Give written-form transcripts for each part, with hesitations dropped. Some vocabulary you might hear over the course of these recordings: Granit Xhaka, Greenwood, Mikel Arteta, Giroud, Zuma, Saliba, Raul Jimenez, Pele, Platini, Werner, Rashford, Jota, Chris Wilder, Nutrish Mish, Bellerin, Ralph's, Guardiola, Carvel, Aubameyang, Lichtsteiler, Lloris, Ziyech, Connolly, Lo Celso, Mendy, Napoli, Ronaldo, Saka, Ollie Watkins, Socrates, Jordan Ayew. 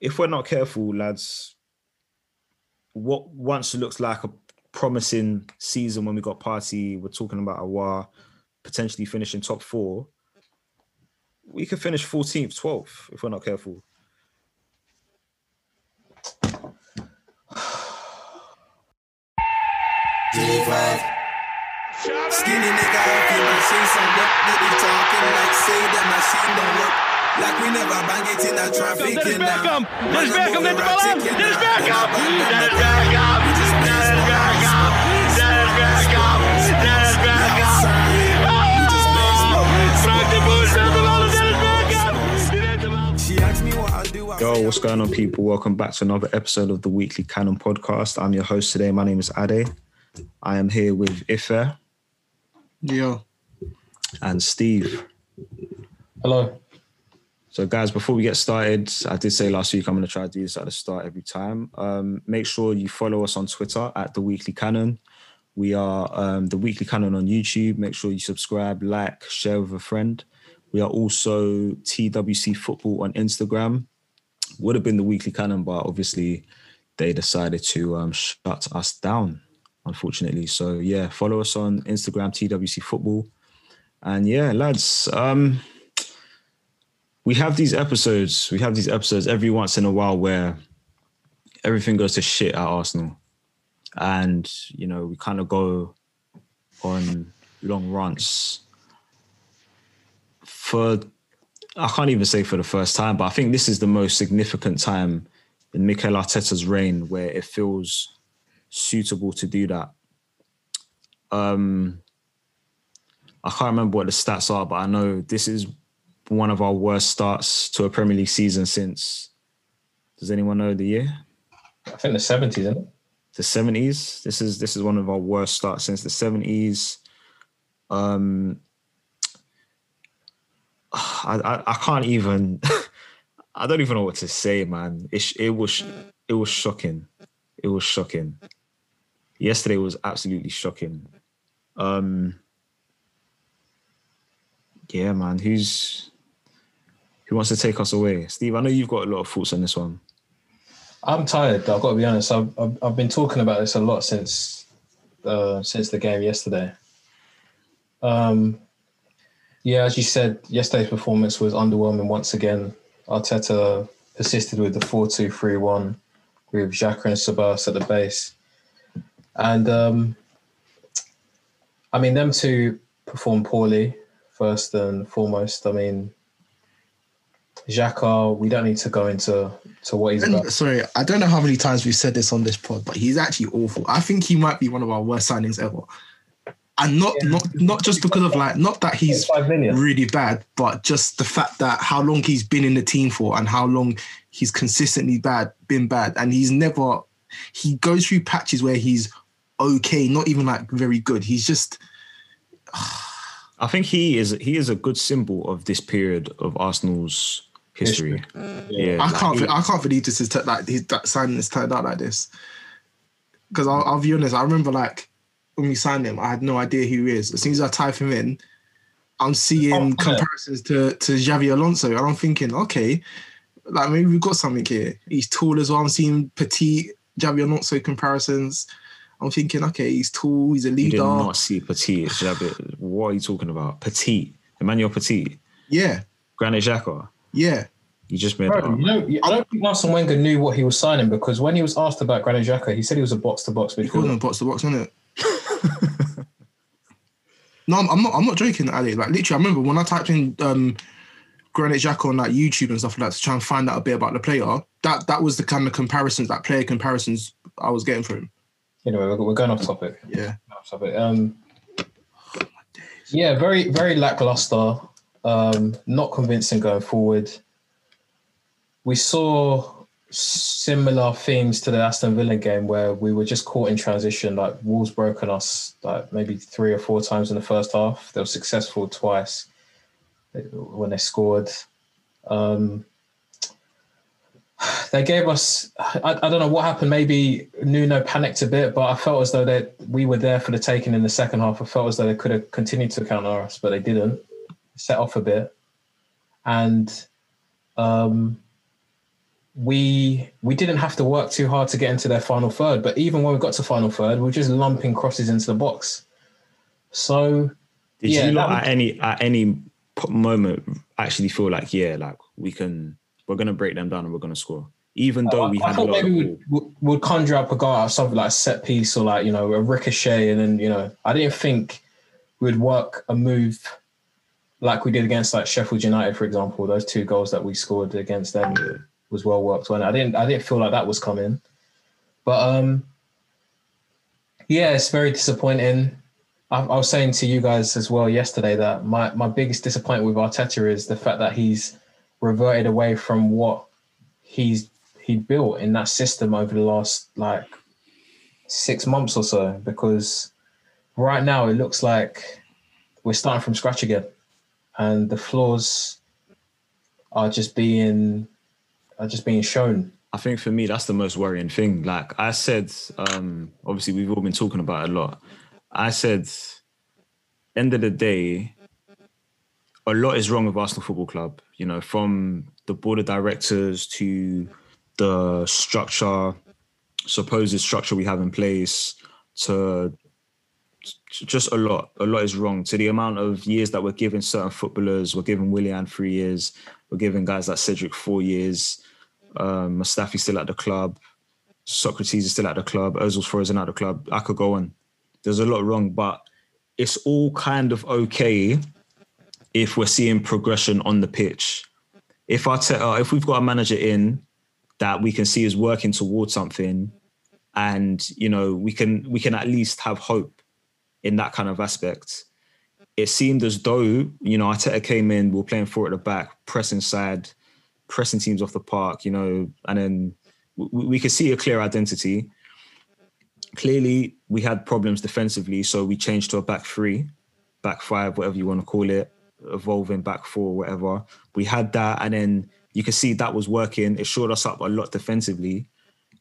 if we're not careful, lads, what once looks like a promising season when we got Party, we're talking about Aouar potentially finishing top four, we could finish 14th, 12th if we're not careful. Skinny nigga, I see some work that they talking like, say that machine don't work. Like we never bang it in a traffic. Dennis Bergkamp, let the ball out. Dennis Bergkamp. Yo, what's going on, people? Welcome back to another episode of the Weekly Canon Podcast. I'm your host today. My name is Ade. I am here with Ife. Yo. And Steve. Hello. So guys, before we get started, I did say last week I'm going to try to do this at the start every time. Make sure you follow us on Twitter at The Weekly Canon. We are The Weekly Canon on YouTube. Make sure you subscribe, like, share with a friend. We are also TWC Football on Instagram. Would have been The Weekly Canon, but obviously they decided to shut us down, unfortunately. So yeah, follow us on Instagram, TWC Football. And yeah, lads, we have these episodes every once in a while where everything goes to shit at Arsenal. And, you know, we kind of go on long runs for, I can't even say for the first time, but I think this is the most significant time in Mikel Arteta's reign where it feels suitable to do that. I can't remember what the stats are, but I know this is one of our worst starts to a Premier League season since, does anyone know the year? I think the 70s, isn't it? The 70s. This is one of our worst starts since the 70s. I can't even, I don't even know what to say, man. It was shocking. It was shocking. Yesterday was absolutely shocking. Yeah, man. Who wants to take us away? Steve, I know you've got a lot of thoughts on this one. I'm tired. I've got to be honest. I've been talking about this a lot since the game yesterday. Yeah, as you said, yesterday's performance was underwhelming once again. Arteta persisted with the 4-2-3-1 with Xhaka and Sabas at the base. And I mean, them two performed poorly, first and foremost. I mean, Xhaka, we don't need to go into what he's about. Sorry, I don't know how many times we've said this on this pod, but he's actually awful. I think he might be one of our worst signings ever. And not just because of, like, not that he's really bad, but just the fact that how long he's been in the team for and how long he's consistently been bad. And he goes through patches where he's okay, not even like very good. He's just... I think he is a good symbol of this period of Arsenal's history. Yeah, I can't believe this is that signing is turned out like this. Because I'll be honest, I remember when we signed him, I had no idea who he is. As soon as I type him in, I'm seeing comparisons to Xabi Alonso, and I'm thinking, okay, like maybe we've got something here. He's tall as well. I'm seeing Petit, Xabi Alonso comparisons. I'm thinking, okay, he's tall, he's a leader. You did not see Petit, Xabi. What are you talking about? Petit, Emmanuel Petit. Yeah. Granit Xhaka. Yeah. You just made it up. I don't think Arsene Wenger knew what he was signing, because when he was asked about Granit Xhaka, he said he was a box-to-box midfielder. He called him a box-to-box, wasn't it? No, I'm not joking, Ali. Like, literally, I remember when I typed in Granit Xhaka on like YouTube and stuff like that to try and find out a bit about the player, that was the kind of comparisons, like player comparisons I was getting for him. Anyway, we're going off topic. Yeah. Yeah, very, very lackluster. Not convincing going forward. We saw similar themes to the Aston Villa game where we were just caught in transition. Like, Wolves broken us like maybe 3 or 4 times in the first half. They were successful twice when they scored. They gave us, I don't know what happened, maybe Nuno panicked a bit, but I felt as though we were there for the taking in the second half. I felt as though they could have continued to counter us, but they didn't. Set off a bit. And we didn't have to work too hard to get into their final third. But even when we got to final third, we were just lumping crosses into the box. So did you not at any moment actually feel like, we're going to break them down and we're going to score? Even though we had a lot of... we'd conjure up a goal out of something like a set piece or like, a ricochet. And then, I didn't think we'd work a move like we did against like Sheffield United, for example. Those two goals that we scored against them was well worked. When I didn't feel like that was coming. But it's very disappointing. I was saying to you guys as well yesterday that my biggest disappointment with Arteta is the fact that he's reverted away from what he built in that system over the last like 6 months or so, because right now it looks like we're starting from scratch again, and the flaws are just being shown. I think for me that's the most worrying thing. Like I said, obviously we've all been talking about it a lot. I said, end of the day, a lot is wrong with Arsenal Football Club. From the board of directors to the structure, supposed structure we have in place, to just a lot is wrong. To the amount of years that we're giving certain footballers, we're giving Willian 3 years, we're giving guys like Cedric 4 years, Mustafi's still at the club, Socrates is still at the club, Ozil's frozen at the club. I could go on. There's a lot wrong, but it's all kind of okay if we're seeing progression on the pitch. If we've got a manager in that we can see is working towards something, and we can at least have hope in that kind of aspect. It seemed as though Arteta came in, we're playing four at the back, pressing side, pressing teams off the park, and then we could see a clear identity. Clearly, we had problems defensively, so we changed to a back three, back five, whatever you want to call it, evolving back four, whatever. We had that, and then you can see that was working. It shored us up a lot defensively.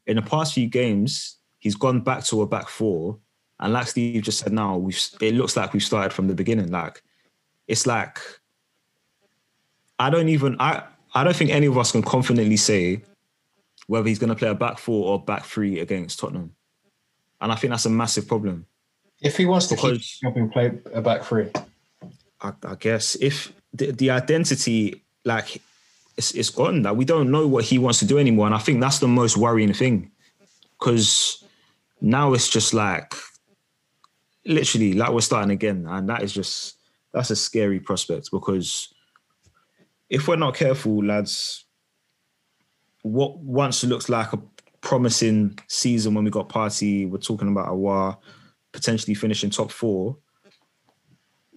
In the past few games, he's gone back to a back four, and like Steve just said, now it looks like we've started from the beginning. Like it's like I don't think any of us can confidently say whether he's going to play a back four or back three against Tottenham, and I think that's a massive problem. If he wants to keep up and play a back three. I guess if the identity, like, it's gone, that we don't know what he wants to do anymore. And I think that's the most worrying thing, because now it's just like, literally, like we're starting again. And that's a scary prospect, because if we're not careful, lads, what once looks like a promising season when we got Party, we're talking about Aouar potentially finishing top four,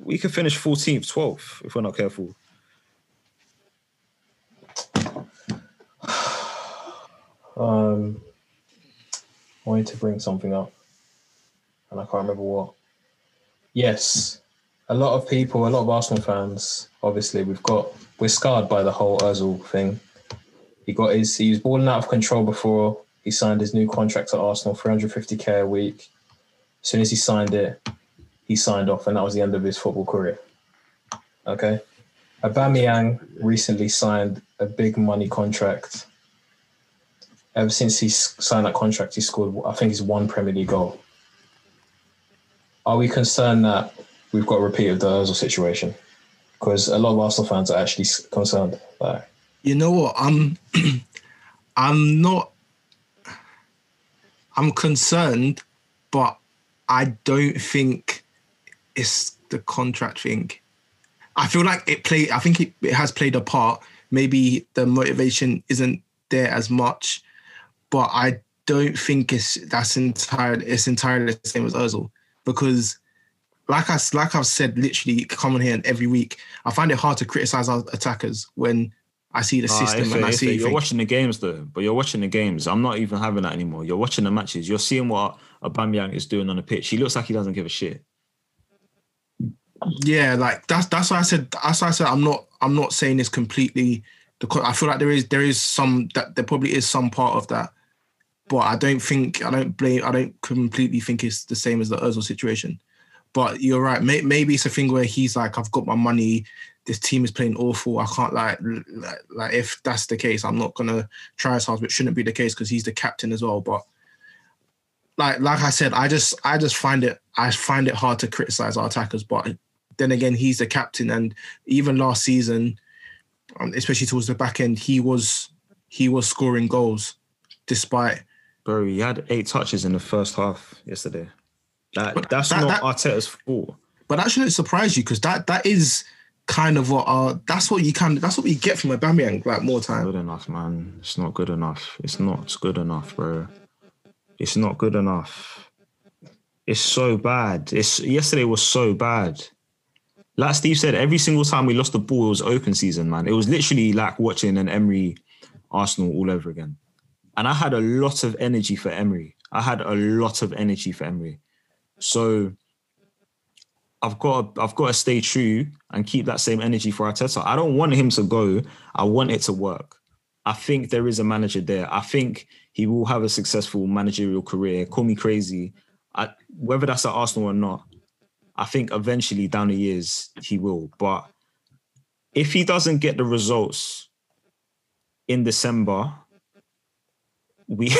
we could finish 14th, 12th, if we're not careful. I wanted to bring something up, and I can't remember what. Yes, a lot of people, a lot of Arsenal fans, obviously, we're scarred by the whole Ozil thing. He was balling out of control before he signed his new contract at Arsenal, $350k a week. As soon as he signed it, he signed off, and that was the end of his football career. Okay. Aubameyang recently signed a big money contract. Ever since he signed that contract, he scored, I think, his one Premier League goal. Are we concerned that we've got a repeat of the Ozil situation? Because a lot of Arsenal fans are actually concerned. Like, you know what? I'm concerned, but I don't think it's the contract thing. I feel like I think it has played a part. Maybe the motivation isn't there as much, but I don't think it's entirely the same as Ozil, because like I've said, literally come on here and every week, I find it hard to criticize our attackers when I see the system and I see it. You're watching the games though, but you're watching the games. I'm not even having that anymore. You're watching the matches. You're seeing what Aubameyang is doing on the pitch. He looks like he doesn't give a shit. Yeah, like that's why I said. That's why I said I'm not saying it's completely. I feel like there is some that there probably is some part of that, but I don't completely think it's the same as the Ozil situation. But you're right. Maybe it's a thing where he's like, I've got my money. this team is playing awful. I can't like if that's the case, I'm not gonna try as hard, which shouldn't be the case because he's the captain as well. But like I said, I just find it hard to criticize our attackers. But then again, he's the captain, and even last season, especially towards the back end, he was scoring goals despite. Bro, he had 8 touches in the first half yesterday. That's not Arteta's fault. But that shouldn't surprise you because that is kind of what that's what we get from Aubameyang, like more time. Good enough, man. It's not good enough. It's not good enough, bro. It's not good enough. It's so bad. Yesterday was so bad. Like Steve said, every single time we lost the ball, it was open season, man. It was literally like watching an Emery Arsenal all over again. And I had a lot of energy for Emery. So I've got to stay true and keep that same energy for Arteta. I don't want him to go. I want it to work. I think there is a manager there. I think he will have a successful managerial career. Call me crazy. Whether that's at Arsenal or not, I think eventually down the years he will. But if he doesn't get the results in December, we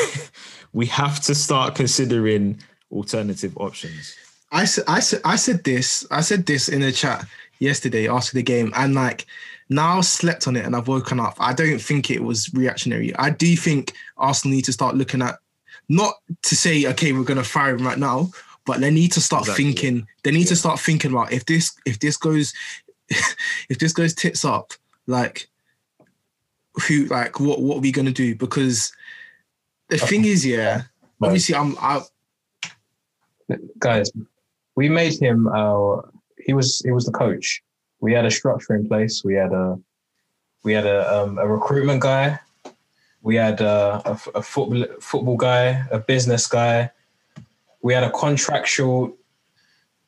have to start considering alternative options. I said this in the chat yesterday after the game, and like now slept on it and I've woken up. I don't think it was reactionary. I do think Arsenal need to start looking at, not to say, okay, we're going to fire him right now, but they need to start thinking. They need to start thinking about if this goes tits up, like who, like what are we going to do? Because the thing is, obviously guys, we made him our. He was the coach. We had a structure in place. We had a recruitment guy. We had a football guy, a business guy. We had a contractual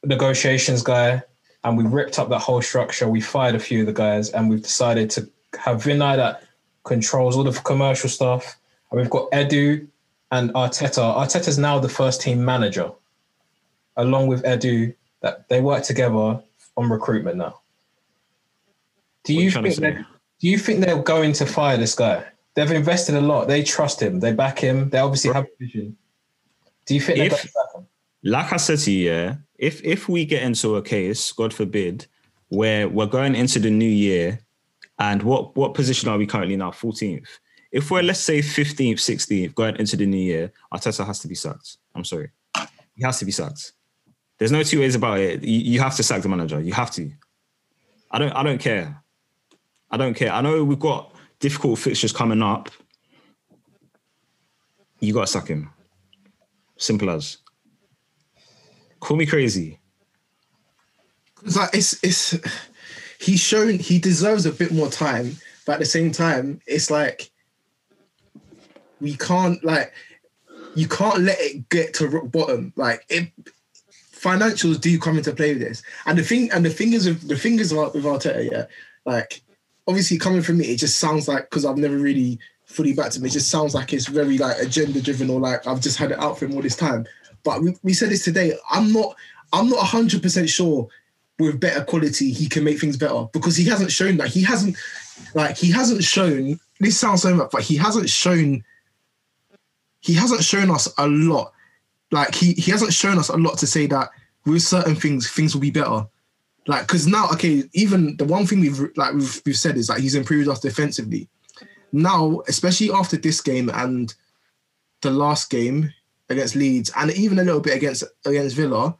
negotiations guy, and we ripped up that whole structure. We fired a few of the guys, and we've decided to have Vinay that controls all the commercial stuff. And we've got Edu and Arteta. Arteta's now the first team manager, along with Edu, that they work together on recruitment now. Do you think they're going to fire this guy? They've invested a lot. They trust him. They back him. They obviously have a vision. Do you think they're going to back him? Like I said to you, if we get into a case, God forbid, where we're going into the new year, and what position are we currently now? 14th. If we're, let's say, 15th, 16th, going into the new year, Arteta has to be sacked. I'm sorry. He has to be sacked. There's no two ways about it. You have to sack the manager. You have to. I don't care. I know we've got difficult fixtures coming up. You got to sack him. Simple as. Call me crazy. It's he's shown he deserves a bit more time, but at the same time, it's like we can't like. You can't let it get to rock bottom. Like financials do come into play with this. And the thing is with Arteta, yeah. Like obviously coming from me, it just sounds like, because I've never really fully backed him, it just sounds like it's very like agenda driven, or like I've just had it out for him all this time. But we said this today. I'm not 100% sure with better quality he can make things better, because he hasn't shown that. He hasn't shown. This sounds so much, but he hasn't shown. He hasn't shown us a lot. Like, he hasn't shown us a lot to say that with certain things, things will be better. Like, because now, okay, even the one thing we've said is that he's improved us defensively. Now, especially after this game and the last game against Leeds, and even a little bit against Villa,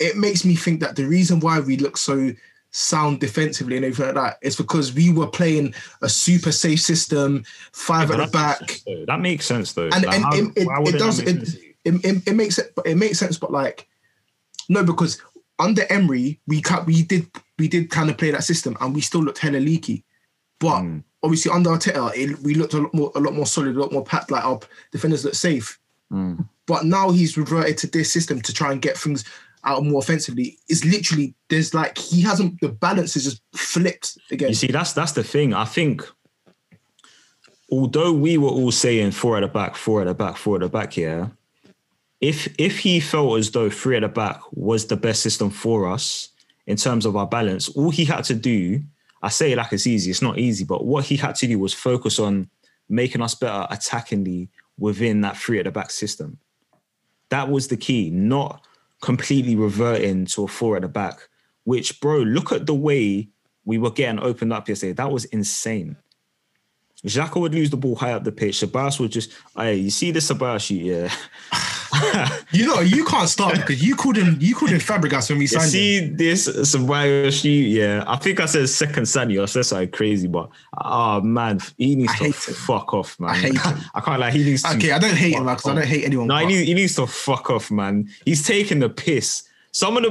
it makes me think that the reason why we look so sound defensively and everything like that, it's because we were playing a super safe system, 5 at the back. That makes sense though. And, like, and it makes sense, but like no, because under Emery we did kind of play that system and we still looked hella leaky. But obviously under Arteta we looked a lot more solid, a lot more packed, like our defenders looked safe. But now he's reverted to this system to try and get things out more offensively. Is literally there's like he hasn't, the balance is just flipped again. You see, that's the thing. I think although we were all saying 4 at the back, yeah, if he felt as though 3 at the back was the best system for us in terms of our balance, all he had to do I say it like it's easy. It's not easy, but what he had to do was focus on making us better attackingly within that three at the back system. That was the key, not completely reverting to a four at the back, which, bro, look at the way we were getting opened up yesterday. That was insane. Xhaka would lose the ball high up the pitch. Sabas would just, hey, you see this Sabas shoot, yeah. You know, you can't start because you called him Fabregas when we signed him. See this Sabas shoot, yeah. I think I said second Sanyo. I said something crazy, but, oh, man, he needs to fuck off, man. I hate him. I can't lie. He needs to... Okay, I don't hate him because I don't hate anyone. No, he needs to fuck off, man. He's taking the piss. Some of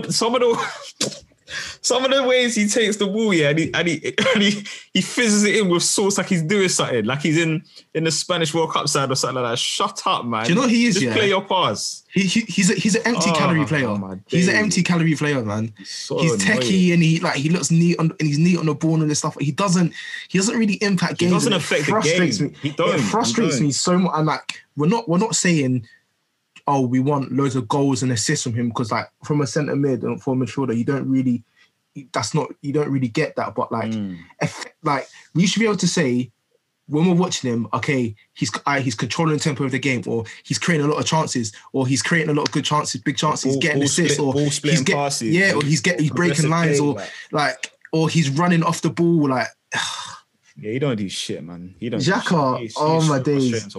the ways he takes the ball, yeah, and he fizzes it in with sauce like he's doing something, like he's in the Spanish World Cup side or something like that. Shut up, man. Do you know what he is? Just play your pass. He's an empty calorie player. He's an empty calorie player, man. So he's techie and he looks neat and he's neat on the ball and this stuff. He doesn't really impact games. He doesn't affect the game. It frustrates me so much. And like we're not saying, oh, we want loads of goals and assists from him because, like, from a centre mid and from a midfielder, you don't really get that. But like, we should be able to say when we're watching him, okay, he's controlling the tempo of the game, or he's creating a lot of chances, or he's creating a lot of good chances, big chances, getting assists, passes, yeah, or he's breaking lines, or he's running off the ball, like. Yeah, he don't do shit, man. He don't. Xhaka, oh my days.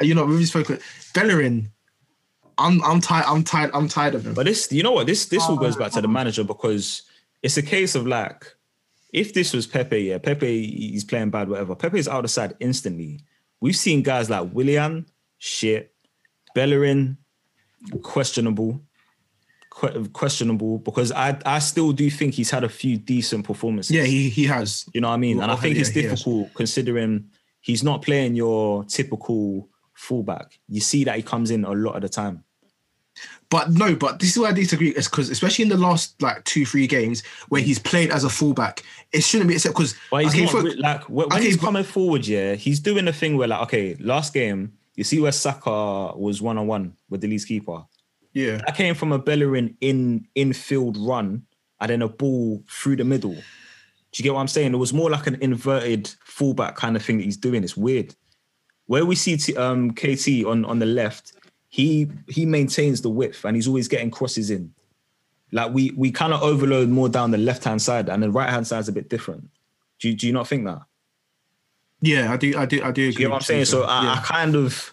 You know, we've spoken. Bellerin. I'm tired of him. But this, you know what? This all goes back to the manager because it's a case of like, if this was Pepe, yeah, Pepe, he's playing bad, whatever. Pepe's out of sight instantly. We've seen guys like Willian, shit. Bellerin, questionable because I still do think he's had a few decent performances. Yeah, he has. You know what I mean? Well, and I think it's difficult considering he's not playing your typical fullback. You see that he comes in a lot of the time. But this is where I disagree. It's because especially in the last like 2-3 games where he's played as a fullback, it shouldn't be except because. But he's when he's coming forward, yeah, he's doing a thing where like, okay, last game you see where Saka was 1-on-1 with the Leeds keeper. Yeah, that came from a Bellerin infield run and then a ball through the middle. Do you get what I'm saying? It was more like an inverted fullback kind of thing that he's doing. It's weird. Where we see KT on the left, he maintains the width and he's always getting crosses in. Like we kind of overload more down the left-hand side and the right-hand side's a bit different. Do you not think that? Yeah, I do agree. You know what I'm saying? So yeah. I kind of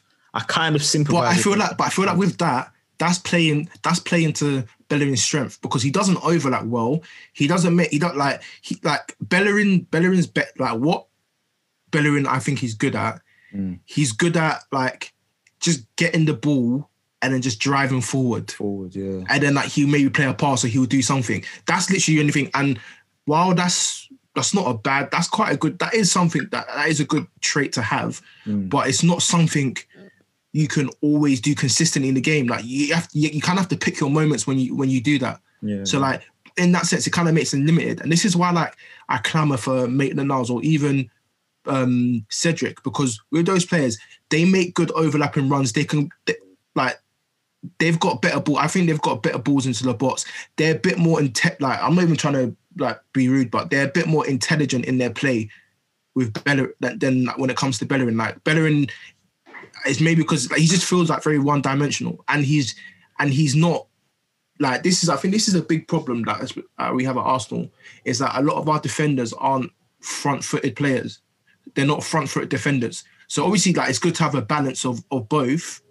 sympathize. But I feel like with that's playing to Bellerin's strength because he doesn't overlap well. What Bellerin I think he's good at. He's good at like just getting the ball and then just driving forward, yeah. And then like he'll maybe play a pass or he'll do something. That's literally the only thing. And while that's not a bad, that's quite a good. That is something that is a good trait to have, but it's not something you can always do consistently in the game. Like you kind of have to pick your moments when you do that. Yeah. So like in that sense, it kind of makes them limited. And this is why like I clamour for Maitland-Niles or even. Cedric, because with those players, they make good overlapping runs. They've got better ball. I think they've got better balls into the box. They're a bit more I'm not even trying to like be rude, but they're a bit more intelligent in their play with Bellerin than like, when it comes to Bellerin. Like Bellerin is maybe because like, he just feels like very one dimensional, and he's not like this is. I think this is a big problem that we have at Arsenal is that a lot of our defenders aren't front-footed players. They're not front-footed defenders. So obviously, like, it's good to have a balance of both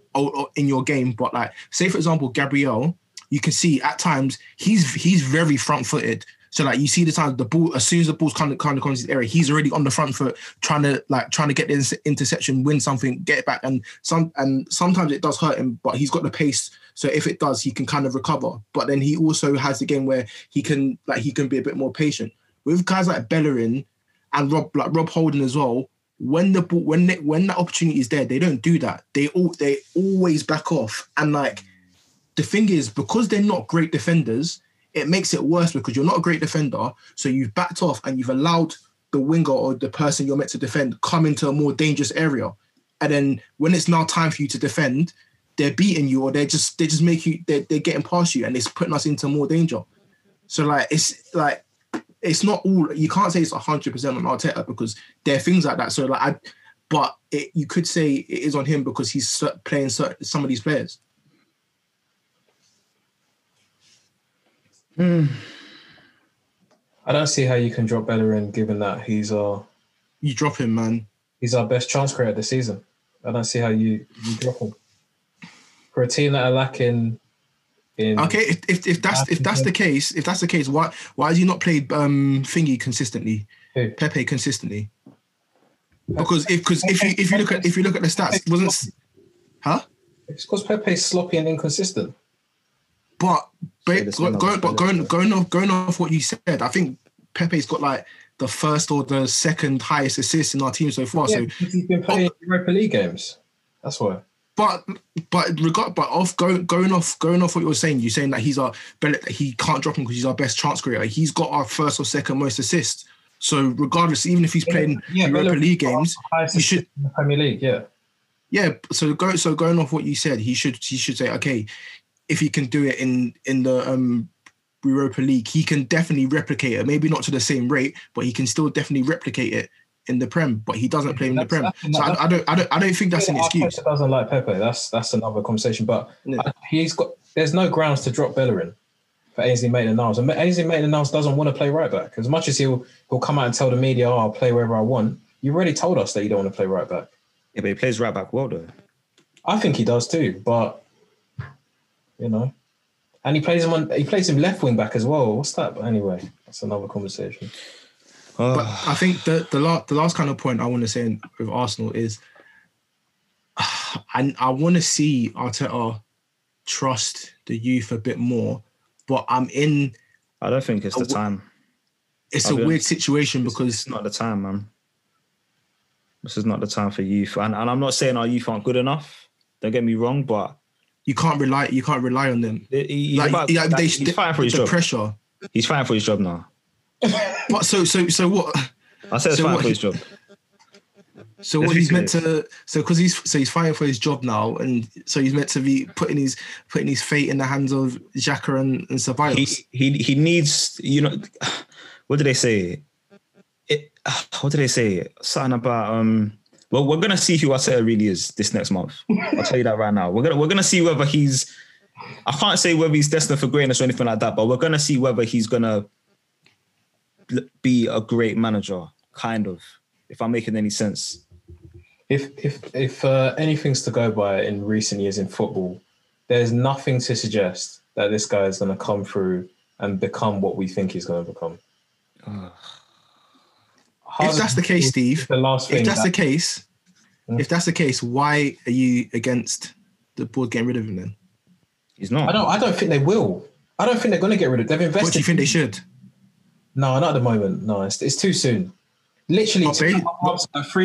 in your game. But like, say for example, Gabriel, you can see at times he's very front-footed. So like, you see the time the ball as soon as the ball's kind of comes to the area, he's already on the front foot, trying to get this interception, win something, get it back, and sometimes it does hurt him. But he's got the pace, so if it does, he can kind of recover. But then he also has the game where he can be a bit more patient with guys like Bellerin. And Rob Holding as well. When that opportunity is there, they don't do that. They always back off. And like the thing is, because they're not great defenders, it makes it worse because you're not a great defender. So you've backed off and you've allowed the winger or the person you're meant to defend come into a more dangerous area. And then when it's now time for you to defend, they're beating you or they just make you. They're getting past you and it's putting us into more danger. So like it's like. it's not all, you can't say it's 100% on Arteta because there are things like that. So like, you could say it is on him because he's playing some of these players. I don't see how you can drop Bellerin given that he's our... You drop him, man. He's our best chance creator this season. I don't see how you drop him. For a team that are lacking... Okay, if that's the case, why has he not played thingy consistently? Who? Pepe consistently? Because if you look at the stats, Pepe's wasn't sloppy. Huh? It's because Pepe's sloppy and inconsistent. But going off what you said, I think Pepe's got like the first or the second highest assists in our team so far. Yeah, so he's been playing Europa League games. That's why. But going off what you were saying, you're saying that he can't drop him because he's our best chance creator. He's got our first or second most assists. So regardless, even if he's playing Europa League games, he should in the Premier League. Yeah, yeah. So going off what you said, he should say, okay, if he can do it in the Europa League, he can definitely replicate it. Maybe not to the same rate, but he can still definitely replicate it in the Prem, but he doesn't play in the Prem. I don't think that's an excuse. He doesn't like Pepe. That's another conversation. But yeah. There's no grounds to drop Bellerin for Ainsley Maitland-Niles. And Ainsley Maitland-Niles doesn't want to play right back. As much as he'll come out and tell the media, "Oh, I'll play wherever I want." You already told us that you don't want to play right back. Yeah, but he plays right back well, though. I think he does too, but you know, and he plays him left wing back as well. What's that? But anyway, that's another conversation. But I think the last kind of point I want to say with Arsenal is, and I want to see Arteta trust the youth a bit more, but I don't think it's the time. It's a weird situation because it's not the time, man. This is not the time for youth, and I'm not saying our youth aren't good enough. Don't get me wrong, but you can't rely on them. He's fighting for his job. Pressure. He's fighting for his job now. But so what? I said it's fighting for his job. So what he's meant to? So because he's fighting for his job now, and so he's meant to be putting his fate in the hands of Xhaka and Sabas. He needs, you know. What did they say? What did they say? Something about Well, we're gonna see who Arteta really is this next month. I'll tell you that right now. We're gonna see whether he's. I can't say whether he's destined for greatness or anything like that, but we're gonna see whether he's gonna be a great manager, kind of, if I'm making any sense. If anything's to go by in recent years in football, there's nothing to suggest that this guy is going to come through and become what we think he's going to become. If that's the case, Steve, if that's the case, why are you against the board getting rid of him then? He's not. I don't think they will. I don't think they're going to get rid of him. They've invested. What do you think they should? No, not at the moment. No, it's too soon. Literally, 3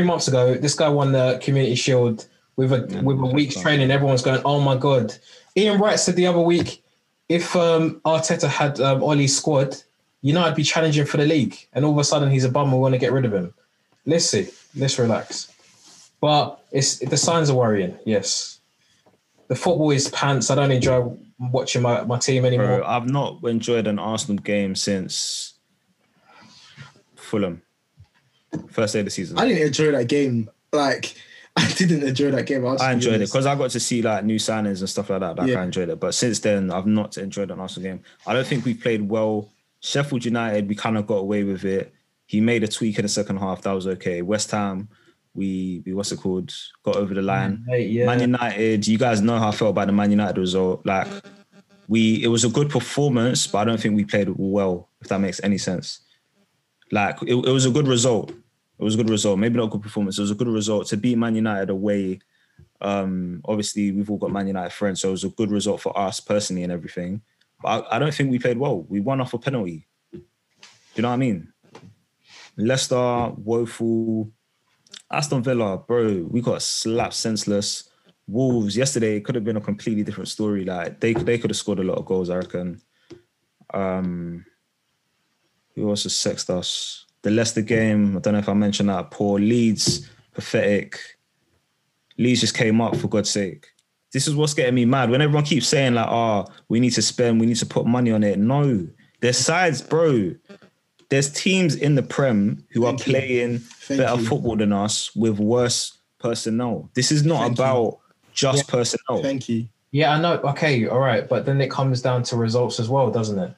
months ago, this guy won the Community Shield with a week's training. Everyone's going, "Oh my god!" Ian Wright said the other week, if Arteta had Oli's squad, you know, I'd be challenging for the league. And all of a sudden, he's a bum. We want to get rid of him. Let's see. Let's relax. But the signs are worrying. Yes, the football is pants. I don't enjoy watching my team anymore. Bro, I've not enjoyed an Arsenal game since Fulham, first day of the season. I didn't enjoy that game. I enjoyed it because I got to see like new signings and stuff like that. I enjoyed it, but since then I've not enjoyed an Arsenal game. I don't think we played well. Sheffield United, we kind of got away with it. He made a tweak in the second half. That was okay. West Ham, we what's it called? Got over the line. Yeah. Man United, you guys know how I felt about the Man United result. Like it was a good performance, but I don't think we played well. If that makes any sense. Like, it was a good result. It was a good result. Maybe not a good performance. It was a good result to beat Man United away. Obviously, we've all got Man United friends, so it was a good result for us personally and everything. But I don't think we played well. We won off a penalty. Do you know what I mean? Leicester, woeful. Aston Villa, bro, we got slapped senseless. Wolves, yesterday, could have been a completely different story. Like, they could have scored a lot of goals, I reckon. Who also sexed us? The Leicester game, I don't know if I mentioned that. Poor Leeds, pathetic. Leeds just came up, for God's sake. This is what's getting me mad. When everyone keeps saying, like, we need to spend, we need to put money on it. No, their sides, bro. there's teams in the Prem who are playing better football than us with worse personnel. This is not about just personnel. Yeah, I know. Okay, all right. But then it comes down to results as well, doesn't it?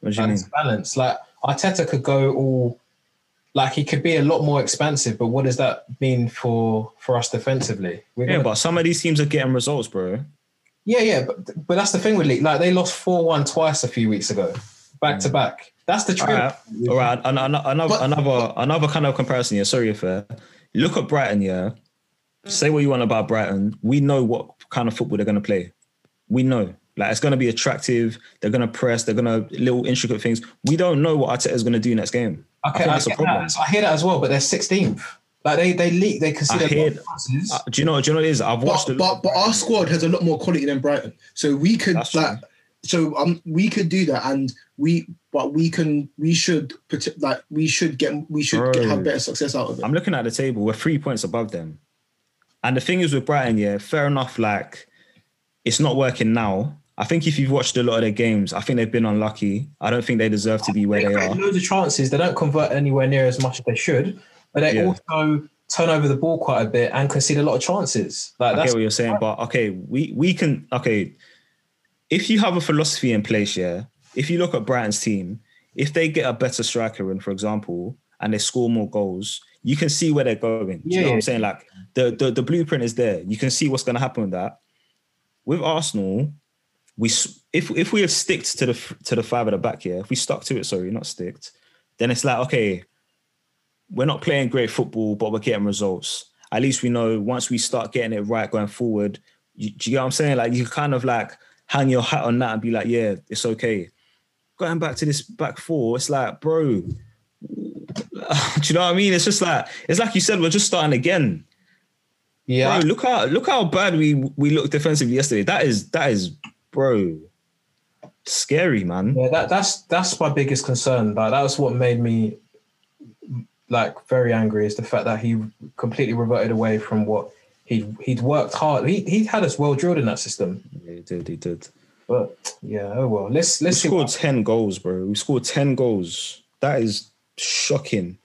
What do you mean? Balance. Like, Arteta could go all... Like, he could be a lot more expansive, but what does that mean for us defensively? But some of these teams are getting results, bro. But that's the thing with League. Like, they lost 4-1 twice a few weeks ago, back to back. That's the truth. All right. Another kind of comparison here. Sorry, fair. Look at Brighton, yeah. Say what you want about Brighton. We know what kind of football they're going to play. We know. Like, it's going to be attractive. They're going to press. They're going to little intricate things. We don't know what Arteta's going to do next game. Okay, that's a problem. I hear that as well, but they're 16th. Like, they leak. They consider passes. Do you know what it is? I've watched it. But our squad has a lot more quality than Brighton. So we could... we could do that, and we should have better success out of it. I'm looking at the table. We're 3 points above them, and the thing is with Brighton, yeah, fair enough. Like, it's not working now. I think if you've watched a lot of their games, I think they've been unlucky. I don't think they deserve to be where they are. Loads of chances. They don't convert anywhere near as much as they should, but they also turn over the ball quite a bit and concede a lot of chances. Like, I get what you're saying, but we can. Okay. If you have a philosophy in place, yeah, if you look at Brighton's team, if they get a better striker in, for example, and they score more goals, you can see where they're going. Do you know what I'm saying? Like, the blueprint is there. You can see what's going to happen with that. With Arsenal, if we have sticked to the five at the back, yeah, if we stuck to it, then it's like, okay, we're not playing great football, but we're getting results. At least we know once we start getting it right going forward, do you know what I'm saying? Like, you kind of like... hang your hat on that and be like, yeah, it's okay. Going back to this back four, it's like, bro, do you know what I mean? It's just like, it's like you said, we're just starting again. Yeah. Bro, look how bad we looked defensively yesterday. That is, bro, scary, man. Yeah, that's my biggest concern. Like, that was what made me like very angry, is the fact that he completely reverted away from what he'd worked hard. He had us well drilled in that system. Yeah, he did. But yeah, oh well. Let's see. We scored 10 goals, bro. We scored 10 goals. That is shocking.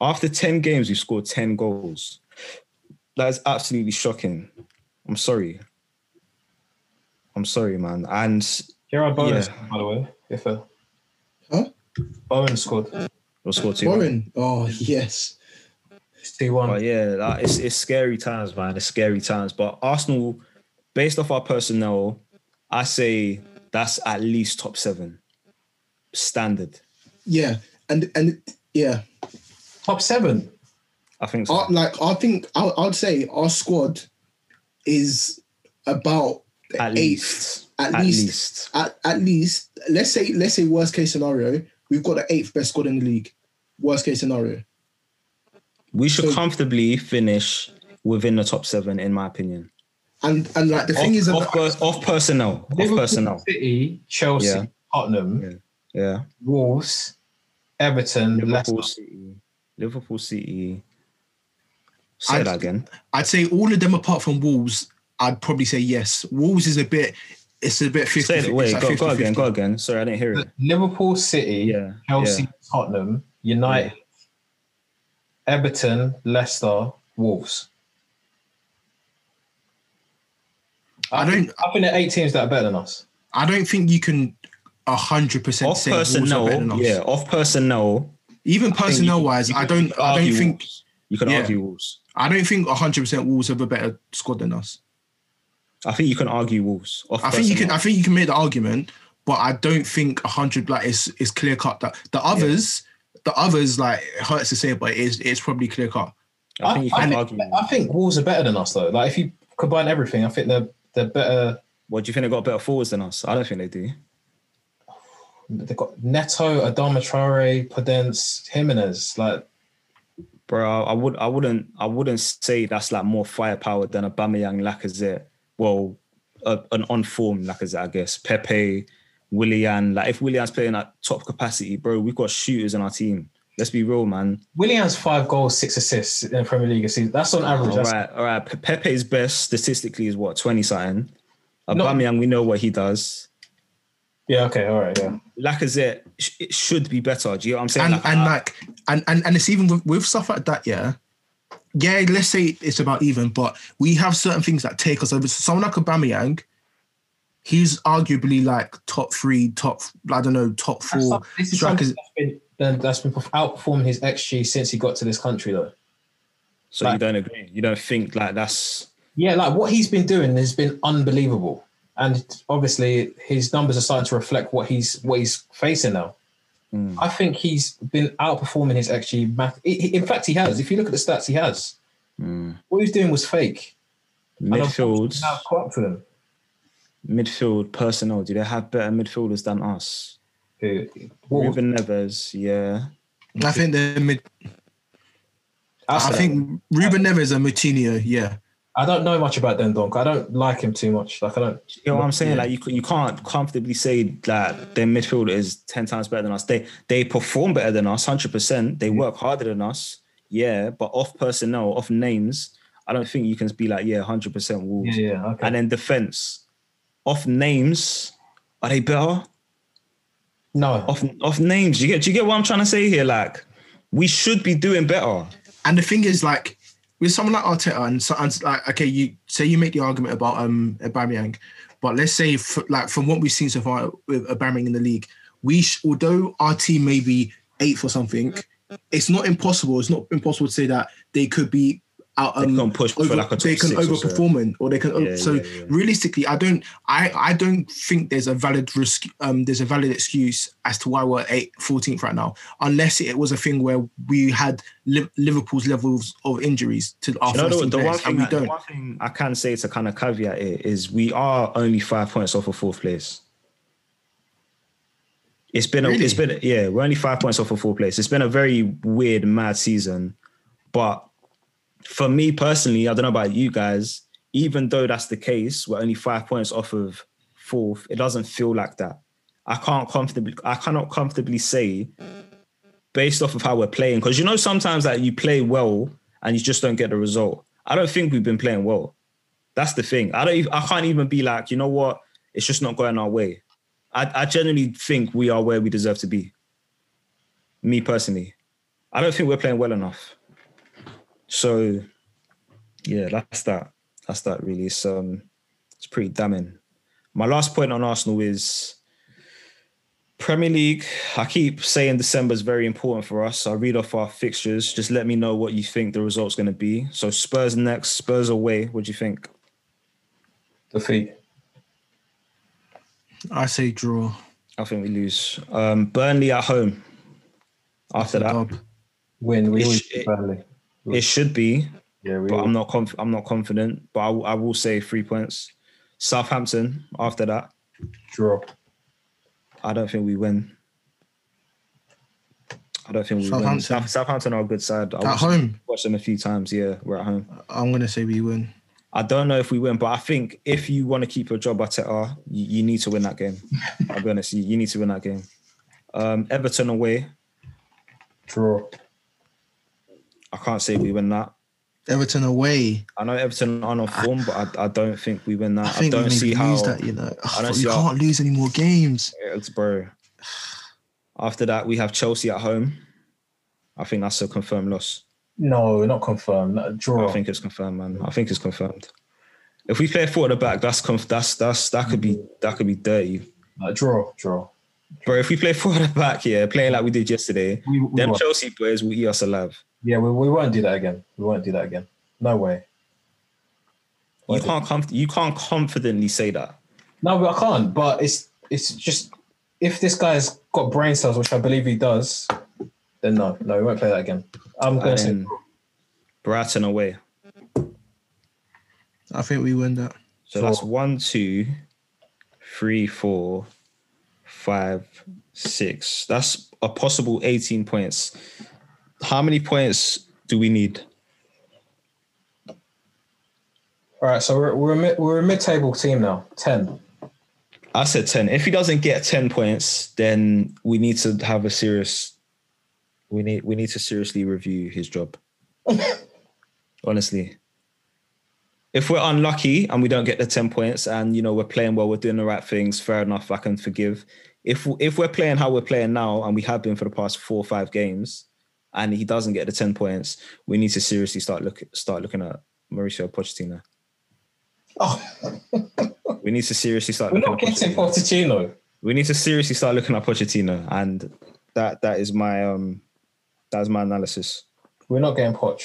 After 10 games, we scored 10 goals. That is absolutely shocking. I'm sorry, man. And Gerard Bowen, by the way. Bowen scored. Or scored 2-1. Bowen. Oh yes. 2-1. But yeah, it's scary times, man. It's scary times. But Arsenal, based off our personnel, I say that's at least top 7 standard. Yeah, and yeah, top 7. I think so. I'd say our squad is about at 8th. At least. Let's say worst case scenario, we've got the 8th best squad in the league. Worst case scenario. We should comfortably finish within the top 7, in my opinion. And like, the thing is... Off personnel. City, Chelsea, Tottenham, Wolves, Everton, Leicester. Liverpool City. Say that again. I'd say all of them apart from Wolves, I'd probably say yes. Wolves is a bit... It's a bit 50-50. Say it, wait, like go again. Sorry, I didn't hear it. Liverpool City, Chelsea, Tottenham, United... Yeah. Everton, Leicester, Wolves. I think there are 8 teams that are better than us. I don't think you can 100% say personnel, Wolves are better than us. Yeah, off personnel. Even personnel-wise, I don't think... You can argue Wolves. I don't think 100% Wolves have a better squad than us. I think you can argue Wolves. I think you can make the argument, but I don't think 100%... Like, it's clear-cut. The others... Yeah. The others, like, it hurts to say, but it's probably clear cut. I think Wolves are better than us, though. Like, if you combine everything, I think they're better. What, do you think they've got better forwards than us? I don't think they do. They've got Neto, Adama Traore, Podence, Jimenez. Like, bro, I wouldn't say that's like more firepower than Aubameyang, Lacazette. Well, an on-form Lacazette, I guess. Pepe. Willian, like, if Willian's playing at top capacity, bro, we've got shooters in our team. Let's be real, man. Willian's 5 goals, 6 assists in the Premier League season. That's on average. All right. Pepe's best statistically is what, 20-something. Aubameyang, we know what he does. Yeah, okay, all right, yeah. Lacazette, it should be better. Do you know what I'm saying? And it's even with stuff like that, yeah. Yeah, let's say it's about even, but we have certain things that take us over. Someone like Aubameyang, he's arguably like top four. This is something that's been outperforming his XG since he got to this country, though. So like, you don't agree? You don't think like that's... Yeah, like what he's been doing has been unbelievable. And obviously his numbers are starting to reflect what he's facing now. Mm. I think he's been outperforming his XG. In fact, he has. If you look at the stats, he has. Mm. What he was doing was fake. Midfield. Now caught up to them. Midfield personnel. Do they have better midfielders than us? Who? Ruben Neves. Yeah. I think they're mid. I think Ruben Neves and Moutinho. Yeah. I don't know much about Dendonk. I don't like him too much. Like I don't. You know what I'm saying? Yeah. Like you can't comfortably say that their midfielder is 10 times better than us. They perform better than us, 100%. They work harder than us. Yeah, but off personnel, off names, I don't think you can be like 100% Wolves. Yeah, okay. And then defense, off names, are they better? No. Off names. Do you get what I'm trying to say here? Like we should be doing better. And the thing is, like. With someone like Arteta and like, okay, you say you make the argument about Aubameyang, but let's say from what we've seen so far with Aubameyang in the league, although our team may be 8th or something, it's not impossible. It's not impossible to say that they could be out. They can overperform or they can. So realistically, I don't think there's a valid risk. There's a valid excuse as to why we're 14th right now, unless it was a thing where we had Liverpool's levels of injuries to our first players, and we don't. The one thing I can say to kind of caveat it is we are only 5 points off of 4th place. We're only 5 points off of 4th place. It's been a very weird, mad season, but. For me personally, I don't know about you guys, even though that's the case, we're only 5 points off of 4th, it doesn't feel like that. I cannot comfortably say, based off of how we're playing, because you know sometimes that you play well and you just don't get the result. I don't think we've been playing well. That's the thing. I can't even be like, you know what? It's just not going our way. I genuinely think we are where we deserve to be. Me personally. I don't think we're playing well enough. So, yeah, that's that really. It's pretty damning. My last point on Arsenal is Premier League. I keep saying December is very important for us. I'll read off our fixtures. Just let me know what you think the result's going to be. So Spurs next, Spurs away. What do you think? Defeat. I say draw. I think we lose. Burnley at home. After that. Win. We always beat Burnley. It should be, but I'm not confident. But I will say 3 points. Southampton, after that. Draw. I don't think we win. I don't think we win. Southampton are a good side. Watch them a few times, yeah, we're at home. I'm going to say we win. I don't know if we win, but I think if you want to keep your job, Arteta, you need to win that game. I'll be honest, you need to win that game. Everton away. Draw. I can't say we win that. Everton away. I know Everton aren't on form, but I don't think we win that. I don't see how you can't lose any more games. It's bro. After that, we have Chelsea at home. I think that's a confirmed loss. No, not confirmed. Draw. I think it's confirmed, man. I think it's confirmed. If we play four at the back, that could be dirty. Draw. Bro, if we play four at the back, playing like we did yesterday, them Chelsea players will eat us alive. Yeah, we won't do that again. No way. You can't confidently say that. No, but I can't. But it's just, if this guy's got brain cells, which I believe he does, then no, we won't play that again. I'm going to say Brighton away. I think we win that. So that's 1, 2, 3, 4, 5, 6. That's a possible 18 points. How many points do we need? All right, so we're a mid-table team now. 10. I said 10. If he doesn't get 10 points, then we need to have a serious... We need to seriously review his job. Honestly. if we're unlucky and we don't get the 10 points and, you know, we're playing well, we're doing the right things, fair enough, I can forgive. If we're playing how we're playing now, and we have been for the past 4 or 5 games, and he doesn't get the 10 points, we need to seriously start looking at Mauricio Pochettino. Oh. We need to seriously start looking at Pochettino. We're not getting Pochettino. We need to seriously start looking at Pochettino, and that is my analysis. We're not getting Poch.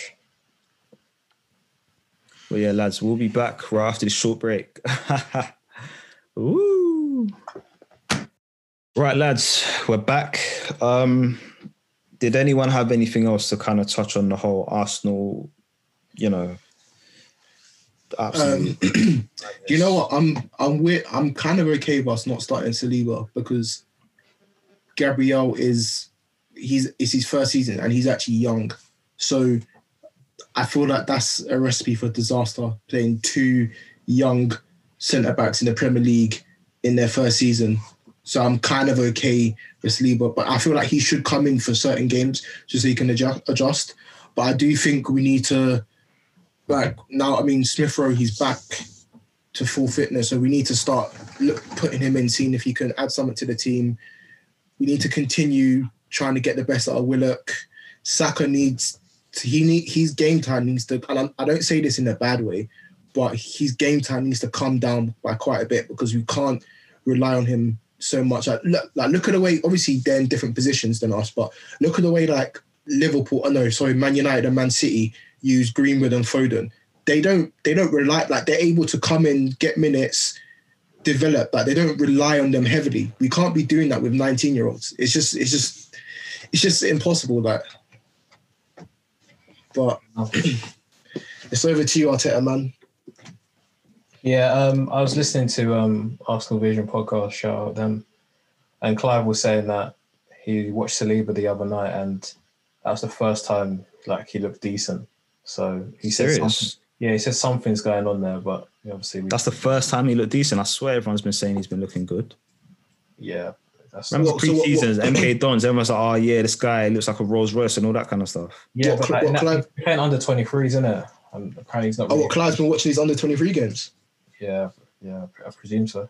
Well, yeah, lads, we'll be back right after this short break. Ooh. Right, lads, we're back. Did anyone have anything else to kind of touch on the whole Arsenal, you know? Absolutely. You know what? I'm weird. I'm kind of okay with us not starting Saliba because Gabriel it's his first season and he's actually young. So I feel like that's a recipe for disaster, playing 2 young centre-backs in the Premier League in their first season. So I'm kind of okay with Saliba, but I feel like he should come in for certain games just so he can adjust. But I do think we need to, like, now, I mean, Smith Rowe, he's back to full fitness, so we need to start putting him in, seeing if he can add something to the team. We need to continue trying to get the best out of Willock. Saka his game time needs to, and I don't say this in a bad way, but his game time needs to come down by quite a bit because we can't rely on him so much. Look at the way, obviously they're in different positions than us, but look at the way like Man United and Man City use Greenwood and Foden. They don't rely, like, they're able to come in, get minutes, develop. Like, they don't rely on them heavily. We can't be doing that with 19-year-olds. It's just impossible. That. But it's over to you, Arteta, man. Yeah, I was listening to Arsenal Vision podcast, shout out them, and Clive was saying that he watched Saliba the other night and that was the first time like he looked decent. So he said something. Yeah, he said something's going on there, but obviously that's the first time he looked decent. I swear everyone's been saying he's been looking good. Yeah. Remember pre-seasons, MK Dons, everyone's like, oh yeah, this guy looks like a Rolls Royce and all that kind of stuff. Yeah, but like, Clive, he's playing under 23s, isn't it? And apparently he's not. Really, Clive's been watching these under 23 games. Yeah, I presume so.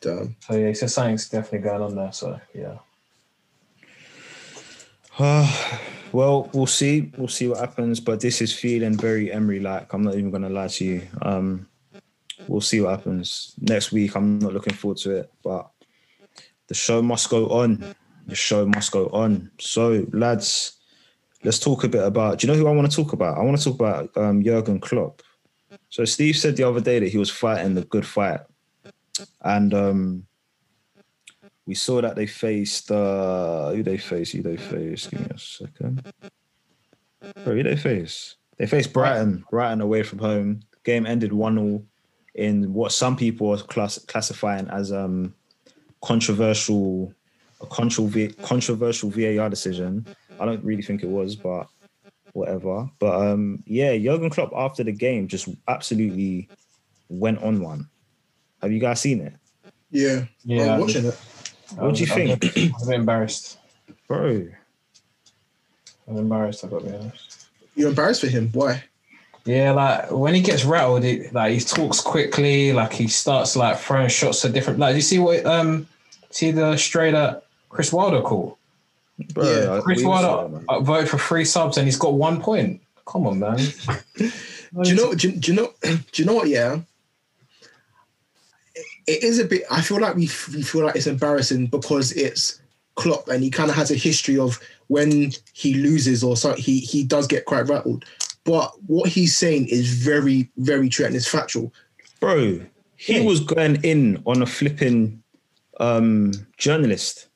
Damn. So yeah, he said something's definitely going on there. So yeah. Well, we'll see. We'll see what happens. But this is feeling very Emery-like. I'm not even going to lie to you. We'll see what happens next week. I'm not looking forward to it, but the show must go on. So, lads, let's talk a bit about... Do you know who I want to talk about? I want to talk about Jurgen Klopp. So, Steve said the other day that he was fighting the good fight. And we saw that they faced... Who they faced? Give me a second. Bro, who they face? They faced Brighton. Brighton away from home. Game ended 1-1 in what some people are classifying as... controversial VAR decision. I don't really think it was, but whatever. But yeah, Jurgen Klopp after the game just absolutely went on one. Have you guys seen it? Yeah, I'm watching it. What do you think? I'm embarrassed, bro. I got to be honest. You're embarrassed for him? Why? Yeah, like when he gets rattled, he talks quickly. Like he starts like throwing shots at different. Like, do you see what the straight at Chris Wilder call? Bro, yeah, Chris Wilder voted for 3 subs and he's got 1 point. Come on, man. Do you know what? Yeah, it is a bit. I feel like we feel like it's embarrassing because it's Klopp and he kind of has a history of when he loses or something, he does get quite rattled. But what he's saying is very, very true and it's factual. Bro, he was going in on a flipping journalist.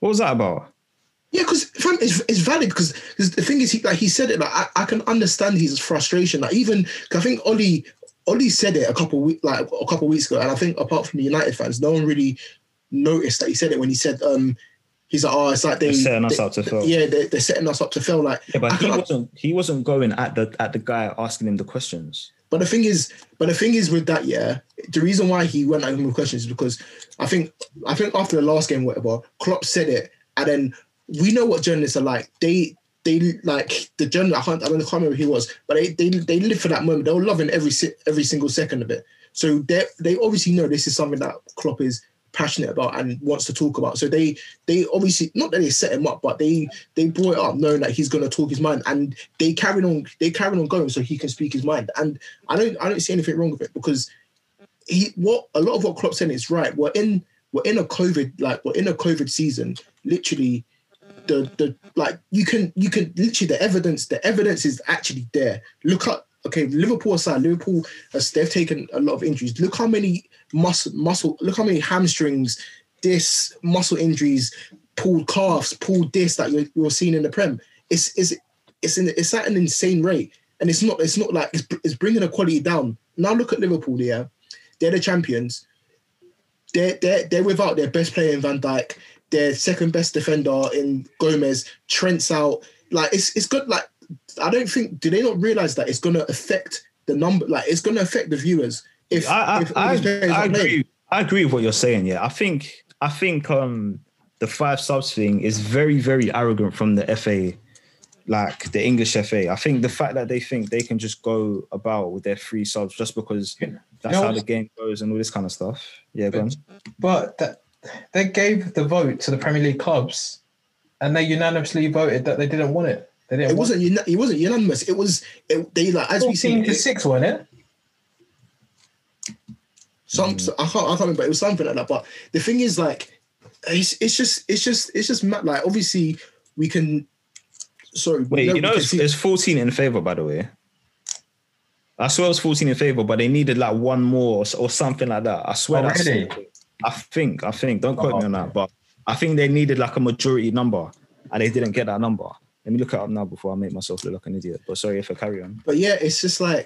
What was that about? Yeah, because it's valid because the thing is, he said it. Like, I can understand his frustration. Like, even I think Oli said it a couple of weeks ago, and I think apart from the United fans, no one really noticed that he said it when he said. He's like, oh, it's like they're setting us up to fail. Yeah, they're setting us up to fail. Like, yeah, but he wasn't going at the guy asking him the questions. But the thing is with that, yeah, the reason why he went at him with questions is because I think after the last game, whatever, Klopp said it, and then we know what journalists are like. They they like the general. I can't remember who it was, but they live for that moment. They were loving every single second of it. So they obviously know this is something that Klopp is passionate about and wants to talk about. So they obviously, not that they set him up, but they brought it up knowing that he's going to talk his mind, and they carried on going so he can speak his mind. And I don't see anything wrong with it, because a lot of what Klopp's saying is right. We're in a COVID season. Literally, you can literally the evidence is actually there. Look up. Okay, Liverpool aside, they've taken a lot of injuries. Look how many hamstrings, muscle injuries, pulled calves, pulled discs that you're seeing in the Prem. It's at an insane rate, and it's bringing the quality down. Now look at Liverpool. Yeah, they're the champions. They're without their best player in Van Dijk, their second best defender in Gomez, Trent's out. It's good. I don't think, do they not realise that it's going to affect the number? It's going to affect the viewers. I agree with what you're saying. Yeah, I think the five subs thing is very, very arrogant from the FA, like the English FA. I think the fact that they think they can just go about with their three subs just because that's how the game goes and all this kind of stuff. Yeah, go on. But they gave the vote to the Premier League clubs, and they unanimously voted that they didn't want it. It wasn't unanimous. It was. As we see, 14-6, wasn't it? I can't remember. It was something like that. But the thing is, it's just mad. Obviously, we can. Sorry. Wait. It's 14 in favour. By the way, I swear it was 14 in favour, but they needed one more or something like that. I swear. Already? I think. Don't quote me on that. But I think they needed a majority number, and they didn't get that number. Let me look it up now before I make myself look like an idiot. But sorry if I carry on. But yeah, it's just I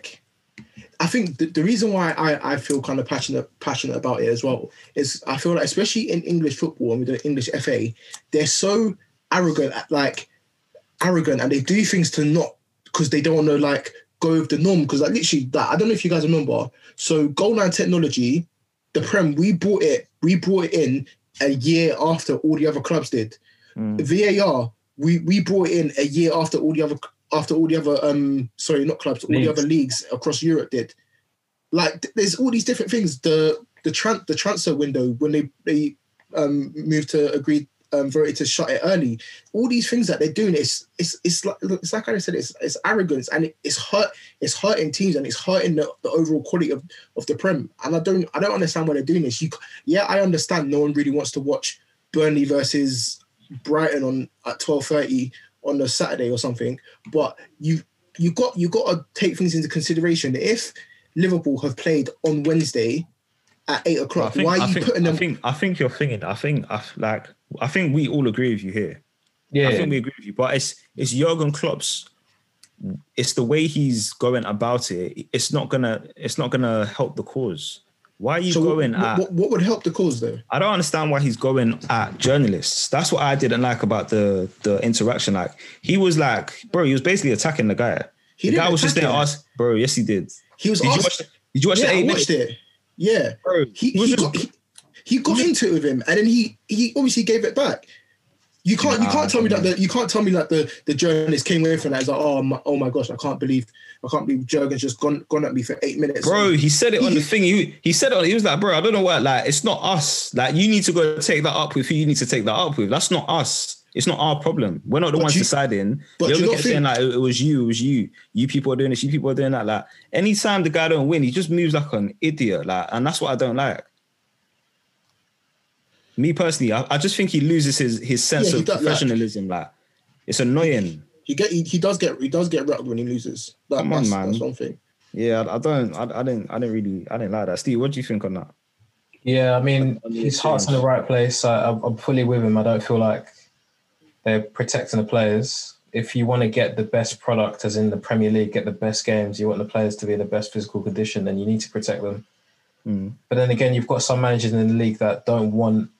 think the reason why I feel kind of passionate about it as well is I feel like, especially in English football and with the English FA, they're so arrogant, and they do things to not, because they don't want to go with the norm. Because I don't know if you guys remember. So goal line technology, the Prem, we brought it in a year after all the other clubs did. VAR. We brought in a year after all the other leagues across Europe did. There's all these different things. The transfer window, when they moved to agree, voted to shut it early. All these things that they're doing, it's like I said, it's arrogance, and it's hurting teams, and it's hurting the overall quality of the Prem. And I don't understand why they're doing this. I understand no one really wants to watch Burnley versus Brighton at 12:30 on a Saturday or something, but you got to take things into consideration. If Liverpool have played on Wednesday at 8:00, putting them? I think you're thinking. I think we all agree with you here. Yeah, I think we agree with you. But it's Jurgen Klopp's. It's the way he's going about it. It's not gonna help the cause. Why are you going at... What would help the cause, though? I don't understand why he's going at journalists. That's what I didn't like about the interaction. He was bro, he was basically attacking the guy. The guy was just there to ask... Bro, yes, he did. He was asked... Did you watch the 8 minutes? Yeah, I watched it. Yeah. Bro, he got into it with him, and then he obviously gave it back. You can't tell me the journalist came away from that. It's oh my gosh, I can't believe Jurgen's just gone at me for 8 minutes. Bro, he said it on the thing. He said it on, he was bro, I don't know why. It's not us. You need to go take that up with who you need to take that up with. That's not us. It's not our problem. We're not the ones deciding. But you're saying it was you. You people are doing this. You people are doing that. Anytime the guy don't win, he just moves like an idiot. And that's what I don't like. Me personally, I just think he loses his sense of professionalism. It's annoying. He does get rattled when he loses. Come on, man. That's one thing. Yeah, I didn't like that. Steve, what do you think on that? Yeah, I mean, his heart's in the right place. I'm fully with him. I don't feel like they're protecting the players. If you want to get the best product, as in the Premier League, get the best games, you want the players to be in the best physical condition, then you need to protect them. Mm. But then again, you've got some managers in the league that don't want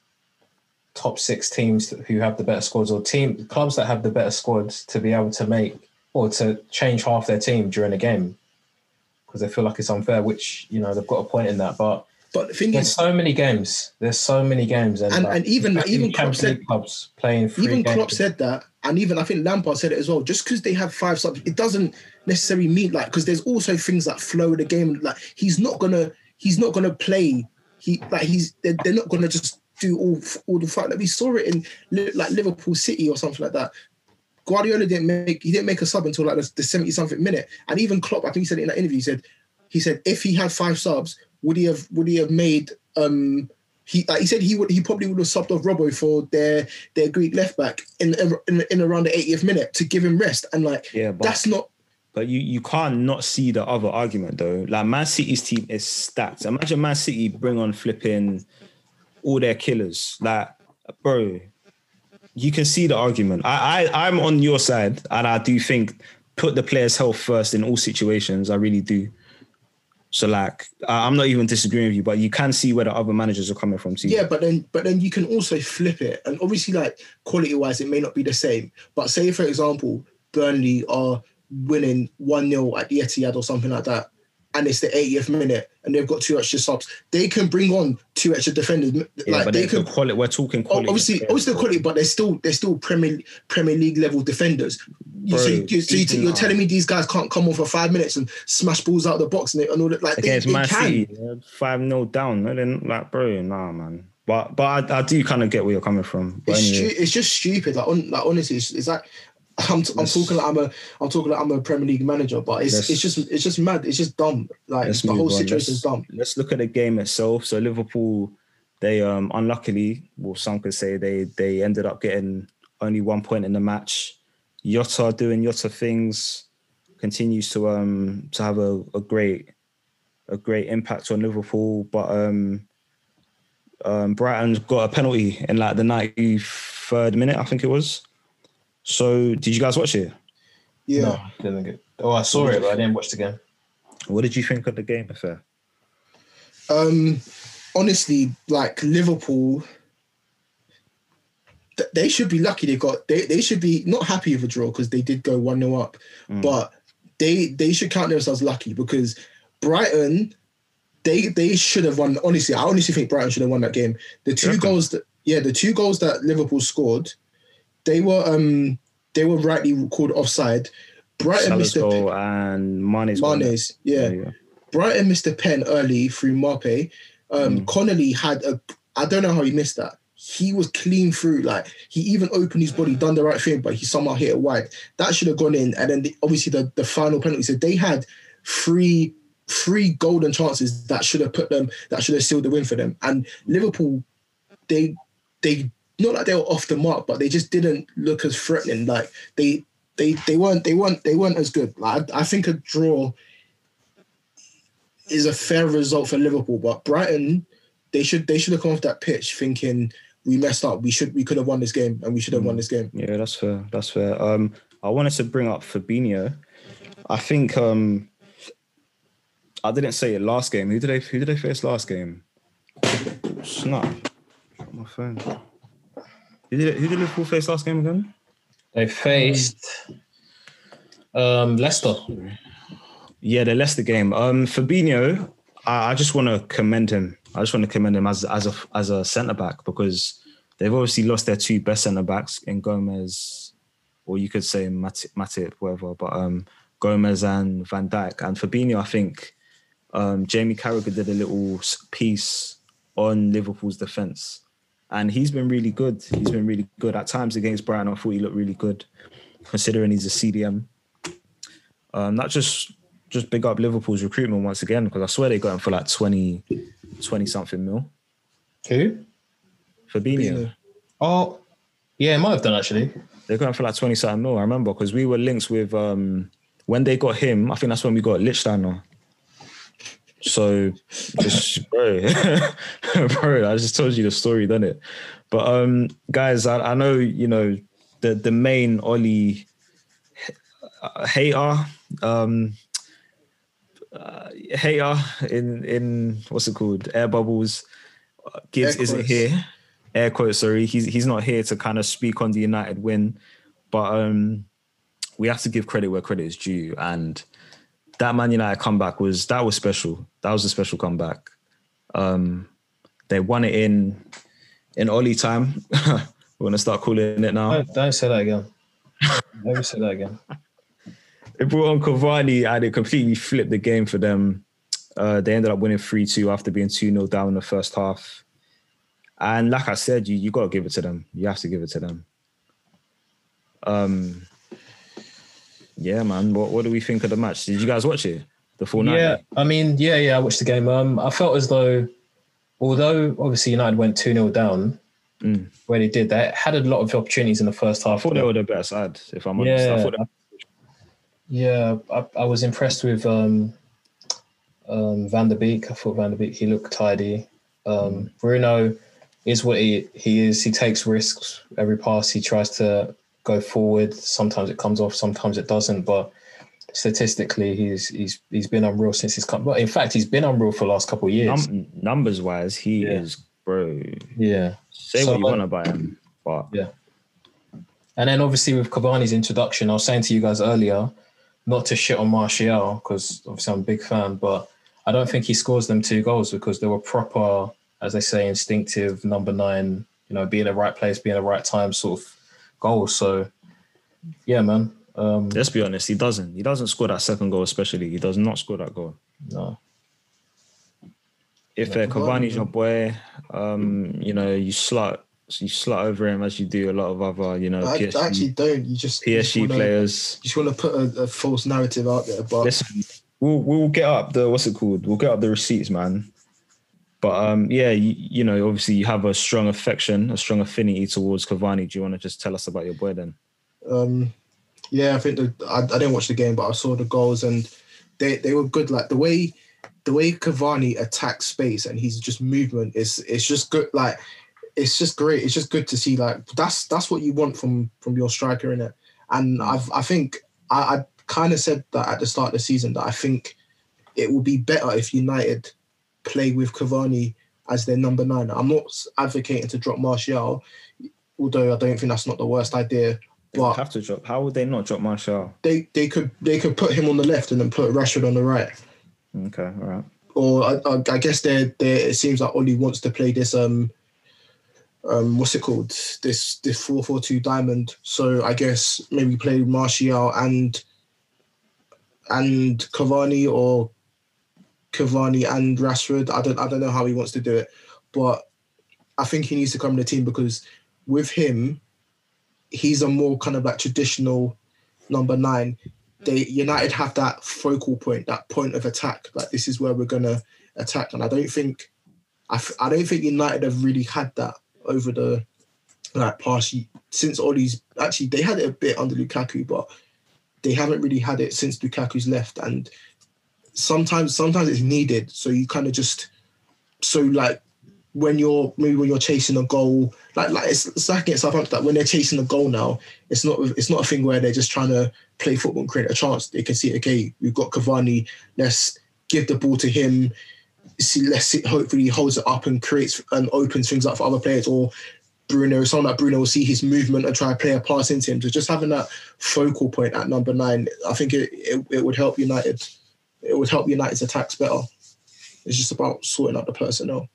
top six teams who have the better squads, or clubs that have the better squads, to be able to make or to change half their team during a game because they feel like it's unfair, which, they've got a point in that. But But the thing is, so many games. There's so many games, and even Klopp said clubs playing. Even Klopp said that, and even I think Lampard said it as well. Just because they have five subs, it doesn't necessarily mean like, because there's also things that flow the game. Like he's not gonna play. They're not gonna just do all the fight. Like we saw it in like Liverpool City or something like that. Guardiola didn't make a sub until like the 70 something minute. And even Klopp, I think he said it in that interview. He said if he had five subs, would he have made he probably would have subbed off Robbo for their Greek left back in around the 80th minute to give him rest. And like, yeah, but that's not. But you can't not see the other argument though. Like, Man City's team is stacked. Imagine Man City bring on flipping all their killers. Like, bro, you can see the argument. I'm on your side, and I do think put the player's health first in all situations. I really do. So like, I'm not even disagreeing with you, but you can see where the other managers are coming from too. Yeah, but then you can also flip it. And obviously, like, quality-wise, it may not be the same. But say, for example, Burnley are winning 1-0 at the Etihad or something like that, and it's the 80th minute, and they've got two extra subs. They can bring on two extra defenders. Yeah, like, but they can. Quality, we're talking quality. Obviously quality, but they're still Premier League level defenders. Bro, so you're telling me these guys can't come on for 5 minutes and smash balls out of the box and all that? Like, against Man City, 5-0 down. Then like, bro, nah, man. But I do kind of get where you're coming from. It's just stupid. Like honestly, it's like. I'm talking like I'm a Premier League manager, but it's just mad. It's just dumb. Like, the whole situation is dumb. Let's look at the game itself. So Liverpool, they unluckily, well, some could say they ended up getting only 1 point in the match. Jota doing Jota things, continues to have a great impact on Liverpool, but Brighton got a penalty in like the 93rd minute, I think it was. So, did you guys watch it? Yeah. No, I didn't get it. Oh, I saw it, but I didn't watch the game. What did you think of the game, affair? Honestly, like, Liverpool, they should be lucky they should be not happy with a draw because they did go 1-0 up, but they should count themselves lucky because Brighton, they should have won. Honestly, I honestly think Brighton should have won that game. The two goals that Liverpool scored, They were rightly called offside. Brighton missed a pen. And Mane's, yeah. Yeah. Brighton missed a pen early through Mbappe. Connolly had I don't know how he missed that. He was clean through. Like, he even opened his body, done the right thing, but he somehow hit it wide. That should have gone in. And then obviously the final penalty. So they had three golden chances that should have sealed the win for them. And Liverpool, they. Not like they were off the mark, but they just didn't look as threatening. Like they weren't as good. Like, I think a draw is a fair result for Liverpool, but Brighton, they should have come off that pitch thinking we messed up. We could have won this game, and we should have won this game. Yeah, that's fair. That's fair. I wanted to bring up Fabinho. I think I didn't say it last game. Who did they face last game? Snap. Got my phone. Who did Liverpool face last game again? They faced Leicester. Yeah, the Leicester game. Fabinho, I just want to commend him. I just want to commend him as a centre back, because they've obviously lost their two best centre backs in Gomez, or you could say Matic, whatever. But Gomez and Van Dijk, and Fabinho. I think Jamie Carragher did a little piece on Liverpool's defence. And he's been really good. He's been really good. At times against Brighton, I thought he looked really good, considering he's a CDM. That just big up Liverpool's recruitment once again, because I swear they got him for like 20-something mil. Who? Fabinho. Oh, yeah, it might have done, actually. They got him for like 20-something mil, I remember, because we were linked with... when they got him, I think that's when we got Lichtsteiner. So, bro, I just told you the story, didn't it? But guys, I know, you know, the main Oli hater, in what's it called? Air bubbles. Gibbs isn't here. Air quotes, sorry. He's not here to kind of speak on the United win, but we have to give credit where credit is due, and that Man United comeback was special. That was a special comeback. They won it in Oli time. We're going to start calling it now. Don't say that again. Never say that again. They brought on Cavani and it completely flipped the game for them. They ended up winning 3-2 after being 2-0 down in the first half. And like I said, you got to give it to them. You have to give it to them. Yeah, man. What do we think of the match? Did you guys watch it? The full night? Yeah, I mean, yeah, I watched the game. I felt as though, although obviously United went 2-0 down, where they did, they had a lot of opportunities in the first half. I thought they were the better side, if I'm honest. Yeah, I was impressed with Van der Beek. I thought Van der Beek, he looked tidy. Bruno is what he is. He takes risks. Every pass he tries to go forward. Sometimes it comes off, sometimes it doesn't. But statistically, he's been unreal since he's come. But in fact, he's been unreal for the last couple of years. Numbers wise, he is, bro. Yeah. Say what you want about him. But yeah. And then obviously with Cavani's introduction, I was saying to you guys earlier, not to shit on Martial, because obviously I'm a big fan, but I don't think he scores them 2 goals because they were proper, as they say, instinctive number 9, you know, be in the right place, be in the right time sort of goals. So, yeah, man. Let's be honest, he doesn't score that second goal especially. He does not score that goal. No. If Cavani's your boy, you know, you slut over him as you do a lot of other, you know, PSG, I actually don't. You just PSG players. You just want to put a false narrative out there. But listen, we'll get up the We'll get up the receipts, man. But yeah, you know, obviously you have a strong affection, a strong affinity towards Cavani. Do you want to just tell us about your boy then? Yeah, I think I didn't watch the game, but I saw the goals and they were good. Like the way Cavani attacks space and he's just movement it's just good. Like it's just great. It's just good to see. Like that's what you want from your striker, innit? And I think I kind of said that at the start of the season that I think it will be better if United play with Cavani as their number 9. I'm not advocating to drop Martial, although I don't think that's not the worst idea. But have to drop. How would they not drop Martial? They could put him on the left and then put Rashford on the right. Okay, all right. Or I guess it seems like Oli wants to play this this 4-4-2 diamond. So I guess maybe play Martial and Cavani or Cavani and Rashford. I don't know how he wants to do it, but I think he needs to come in the team because with him, he's a more kind of like traditional number 9. United have that focal point, that point of attack. Like this is where we're gonna attack, and I don't think United have really had that over the past since Oli's. Actually, they had it a bit under Lukaku, but they haven't really had it since Lukaku's left. And sometimes it's needed. So you kind of like. When you're chasing a goal, like it's like against Southampton, that when they're chasing a goal now, it's not a thing where they're just trying to play football and create a chance. They can see, okay, we've got Cavani, let's give the ball to him. Hopefully he holds it up and creates and opens things up for other players. Or Bruno, someone like Bruno will see his movement and try to play a pass into him. So just having that focal point at number 9, I think it would help United. It would help United's attacks better. It's just about sorting out the personnel.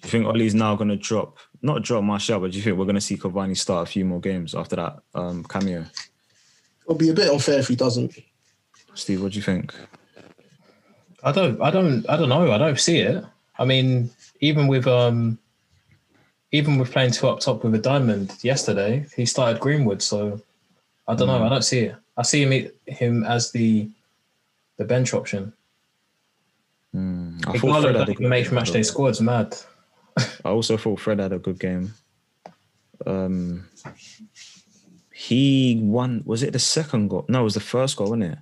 Do you think Oli's now going to not drop Martial, but do you think we're going to see Cavani start a few more games after that cameo? It'll be a bit unfair if he doesn't. Steve, what do you think? I don't know. I don't see it. I mean, even with playing 2 up top with a diamond yesterday, he started Greenwood. So I don't know. I don't see it. I see him as the bench option. I thought that makes matchday squads mad. I also thought Fred had a good game. He won. Was it the second goal? No, it was the first goal, wasn't it?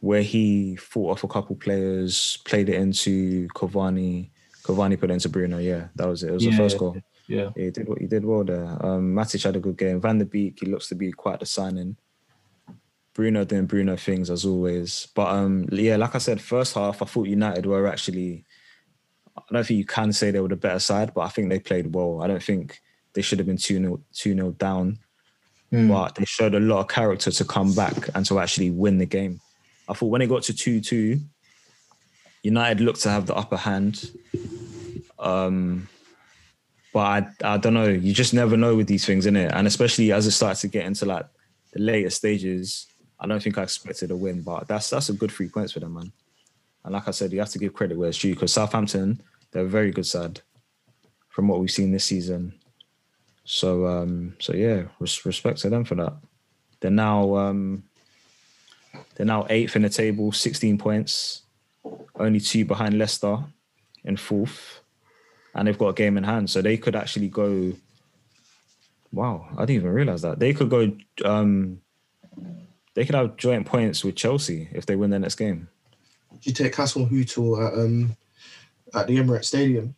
Where he fought off a couple players, played it into Cavani. Cavani put it into Bruno. Yeah, that was it. It was the first goal. Yeah. He did well there. Matic had a good game. Van der Beek, he looks to be quite the signing. Bruno doing Bruno things as always. But yeah, like I said, first half, I thought United were actually... I don't think you can say they were the better side, but I think they played well. I don't think they should have been 2-0 down, but they showed a lot of character to come back and to actually win the game. I thought when it got to 2-2, United looked to have the upper hand. But I don't know. You just never know with these things, innit? And especially as it starts to get into like the later stages, I don't think I expected a win, but that's a good 3 points for them, man. And like I said, you have to give credit where it's due because Southampton, they're a very good side from what we've seen this season. So, yeah, respect to them for that. They're now eighth in the table, 16 points, only two behind Leicester in fourth. And they've got a game in hand, so they could actually go... Wow, I didn't even realise that. They could go... they could have joint points with Chelsea if they win their next game. Do you take Castle-Hootel at the Emirates Stadium?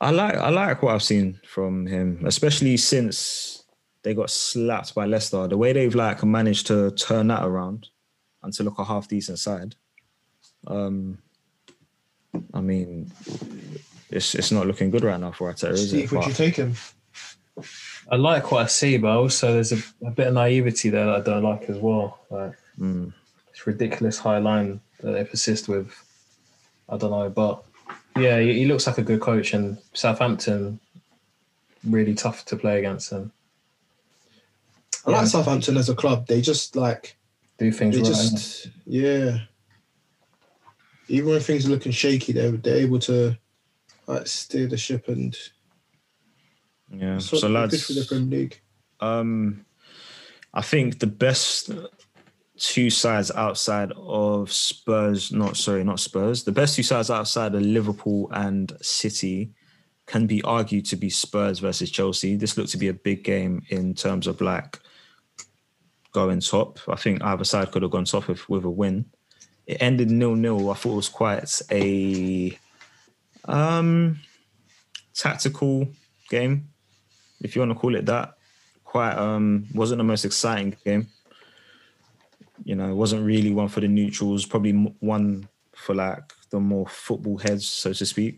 I like what I've seen from him, especially since they got slapped by Leicester. The way they've like managed to turn that around and to look a half-decent side. I mean... It's not looking good right now for Arteta, is it? Steve, would you take him? I like what I see, but also there's a bit of naivety there that I don't like as well. Like, It's ridiculous high line that they persist with. I don't know, but yeah, he looks like a good coach, and Southampton, really tough to play against them. I like Southampton as a club. They just like... do things right. Just, yeah. Even when things are looking shaky, they're able to... like steer the ship and yeah. So lads, the Premier League. I think the best two sides outside of the best two sides outside of Liverpool and City can be argued to be Spurs versus Chelsea. This looked to be a big game in terms of like going top. I think either side could have gone top with a win. It ended 0-0. I thought it was quite a tactical game, if you want to call it that. Quite wasn't the most exciting game. You know, it wasn't really one for the neutrals. Probably one for like the more football heads, so to speak.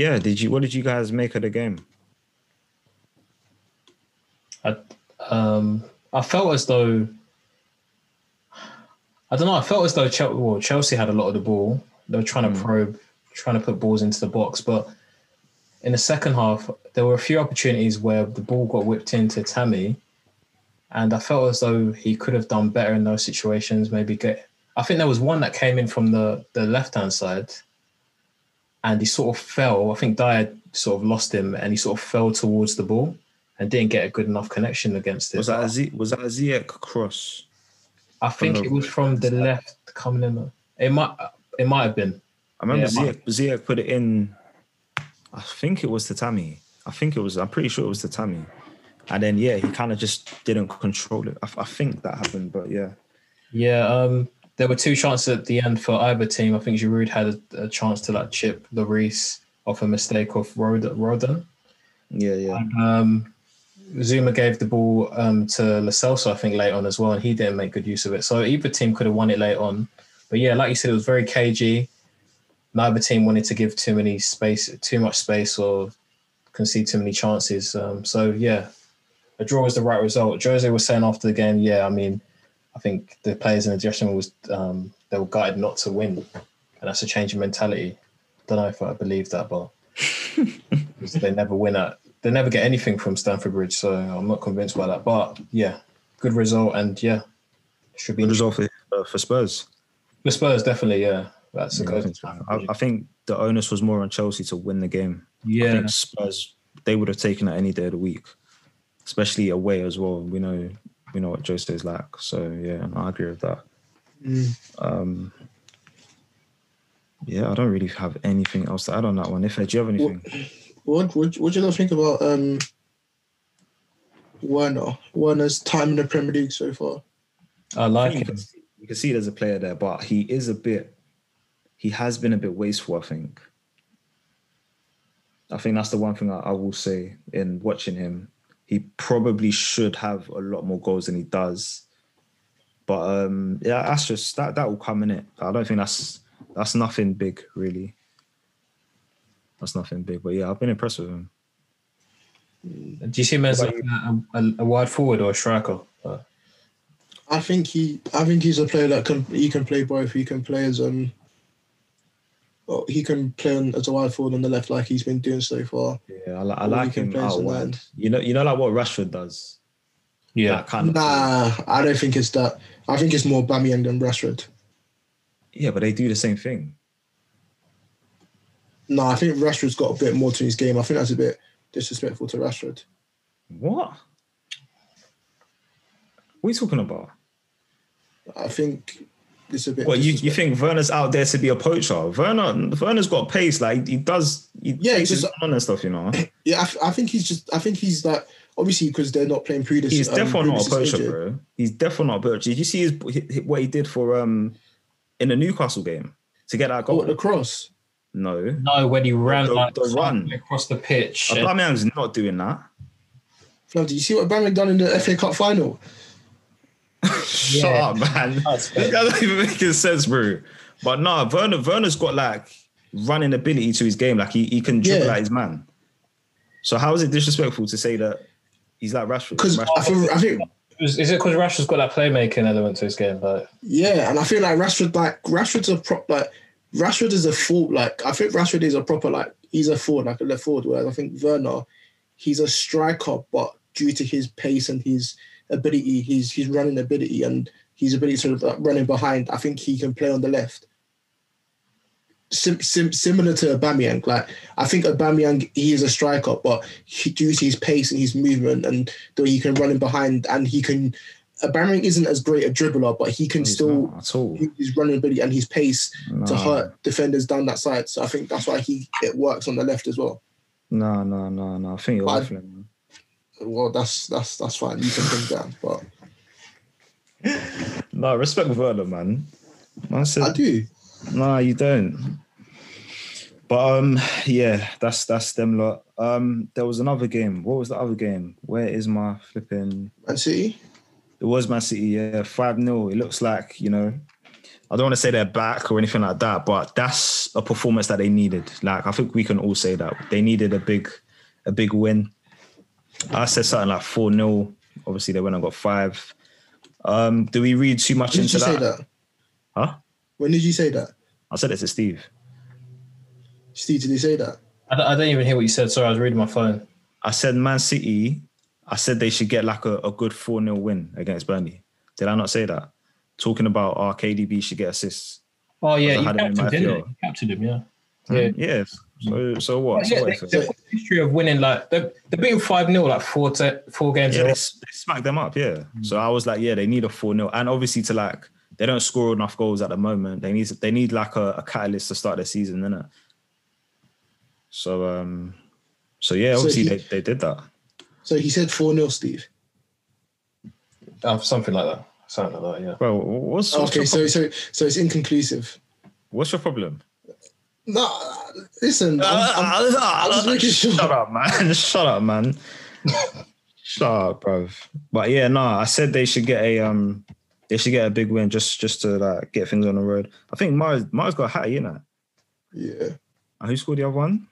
Yeah. What did you guys make of the game? I felt as though Chelsea had a lot of the ball. They were trying to probe, trying to put balls into the box. But in the second half, there were a few opportunities where the ball got whipped into Tammy. And I felt as though he could have done better in those situations. I think there was one that came in from the left-hand side and he sort of fell. I think Dyer sort of lost him and he sort of fell towards the ball and didn't get a good enough connection against it. Was that a Ziyech cross? I think it was from the left coming in. It might have been. I remember Ziyech put it in. I think it was to Tammy. I'm pretty sure it was to Tammy. And then he kind of just didn't control it. I think that happened, but yeah. Yeah, there were two chances at the end for either team. I think Giroud had a chance to like chip Lloris off a mistake off Rodon. Yeah. And, Zuma gave the ball to Lo Celso, I think, late on as well, and he didn't make good use of it. So either team could have won it late on. But yeah, like you said, it was very cagey. Neither team wanted to give too much space or concede too many chances. So yeah, a draw was the right result. Jose was saying after the game, I think the players in the dressing room they were guided not to win. And that's a change in mentality. Don't know if I believe that, but they never win at... they never get anything from Stamford Bridge. So I'm not convinced by that. But yeah, good result. And yeah, it should be... good result for Spurs. The Spurs, definitely, yeah. That's a good... I think the onus was more on Chelsea to win the game. Yeah. I think Spurs, they would have taken it any day of the week, especially away as well. We know what Jose is like. So, yeah, I agree with that. Yeah, I don't really have anything else to add on that one. If, do you have anything? What do you not think about Werner's time in the Premier League so far? I like him. You can see there's a player there, but he has been a bit wasteful, I think. I think that's the one thing I will say in watching him. He probably should have a lot more goals than he does. But yeah, that's just that will come in it. I don't think that's nothing big, really. That's nothing big. But yeah, I've been impressed with him. Do you see him as like a wide forward or a striker? I think he's a player that can play both. He can play as well, he can play on as a wide forward on the left like he's been doing so far. Yeah, I like him out wide. You know, like what Rashford does. Yeah, kind of. Nah, I don't think it's that. I think it's more Aubameyang than Rashford. Yeah, but they do the same thing. No, I think Rashford's got a bit more to his game. I think that's a bit disrespectful to Rashford. What are you talking about? I think it's a bit... Well, you think Werner's out there to be a poacher? Werner's got pace. Like, he does... He's just on and stuff, you know? Yeah, I think he's just... I think he's like... Obviously, because they're not playing Prudis. He's definitely not a poacher, bro. He's definitely not a poacher. Did you see what he did for... in the Newcastle game to get that goal? What, the cross? No, when he ran the run across the pitch. Aubameyang's not doing that. Flav, do you see what Aubameyang done in the FA Cup final? Shut up, man. That doesn't even make sense, bro. But no, Werner's got like running ability to his game. Like he can dribble at his man. So how is it disrespectful to say that he's like Rashford? Because I think is it because Rashford's got that playmaking element to his game? But yeah, and I feel like Rashford's a prop. Like Rashford is a forward. Like I think Rashford is a proper he's a forward, like a left forward. Whereas I think Werner, he's a striker, but due to his pace and his ability, his running ability and his ability to running behind, I think he can play on the left. Similar to Aubameyang, like I think Aubameyang, he is a striker, but due to his pace and his movement and the way he can run in behind, and he can. Aubameyang isn't as great a dribbler, but he can still use his running ability and his pace to hurt defenders down that side. So I think that's why it works on the left as well. No. I think you're waffling, man. Well, that's fine. You can think that, but no, respect Werner, man. I do. No, you don't. But yeah, that's them lot. There was another game. What was the other game? Where is my flipping Man City? It was Man City, yeah. 5-0. It looks like, you know, I don't want to say they're back or anything like that, but that's a performance that they needed. Like I think we can all say that. They needed a big win. I said something like 4-0. Obviously they went and got 5. Do we read too much into that? Did you say that? Huh? When did you say that? I said it to Steve. Steve, did he say that? I don't even hear what you said. Sorry, I was reading my phone. I said Man City, I said they should get like a good 4-0 win against Burnley. Did I not say that? Talking about our KDB should get assists. Oh, yeah, you captured him, yeah. Yeah. So what? Yeah, the history of winning, like, they're beating 5-0, like, four games. Yeah, they smacked them up, yeah. Mm. So I was like, yeah, they need a 4-0. And obviously to like... They don't score enough goals at the moment. They need like a catalyst to start their season, innit? So, yeah, obviously they did that. So he said 4-0, Steve? Something like that. Something like that, yeah. Well, so it's inconclusive. What's your problem? No, listen. I'm just making sure. Shut up, man. Shut up, bro. But yeah, I said they should get a. They should get a big win just to like get things on the road. I think Mara's got a hat, you know. Yeah. And who scored the other one?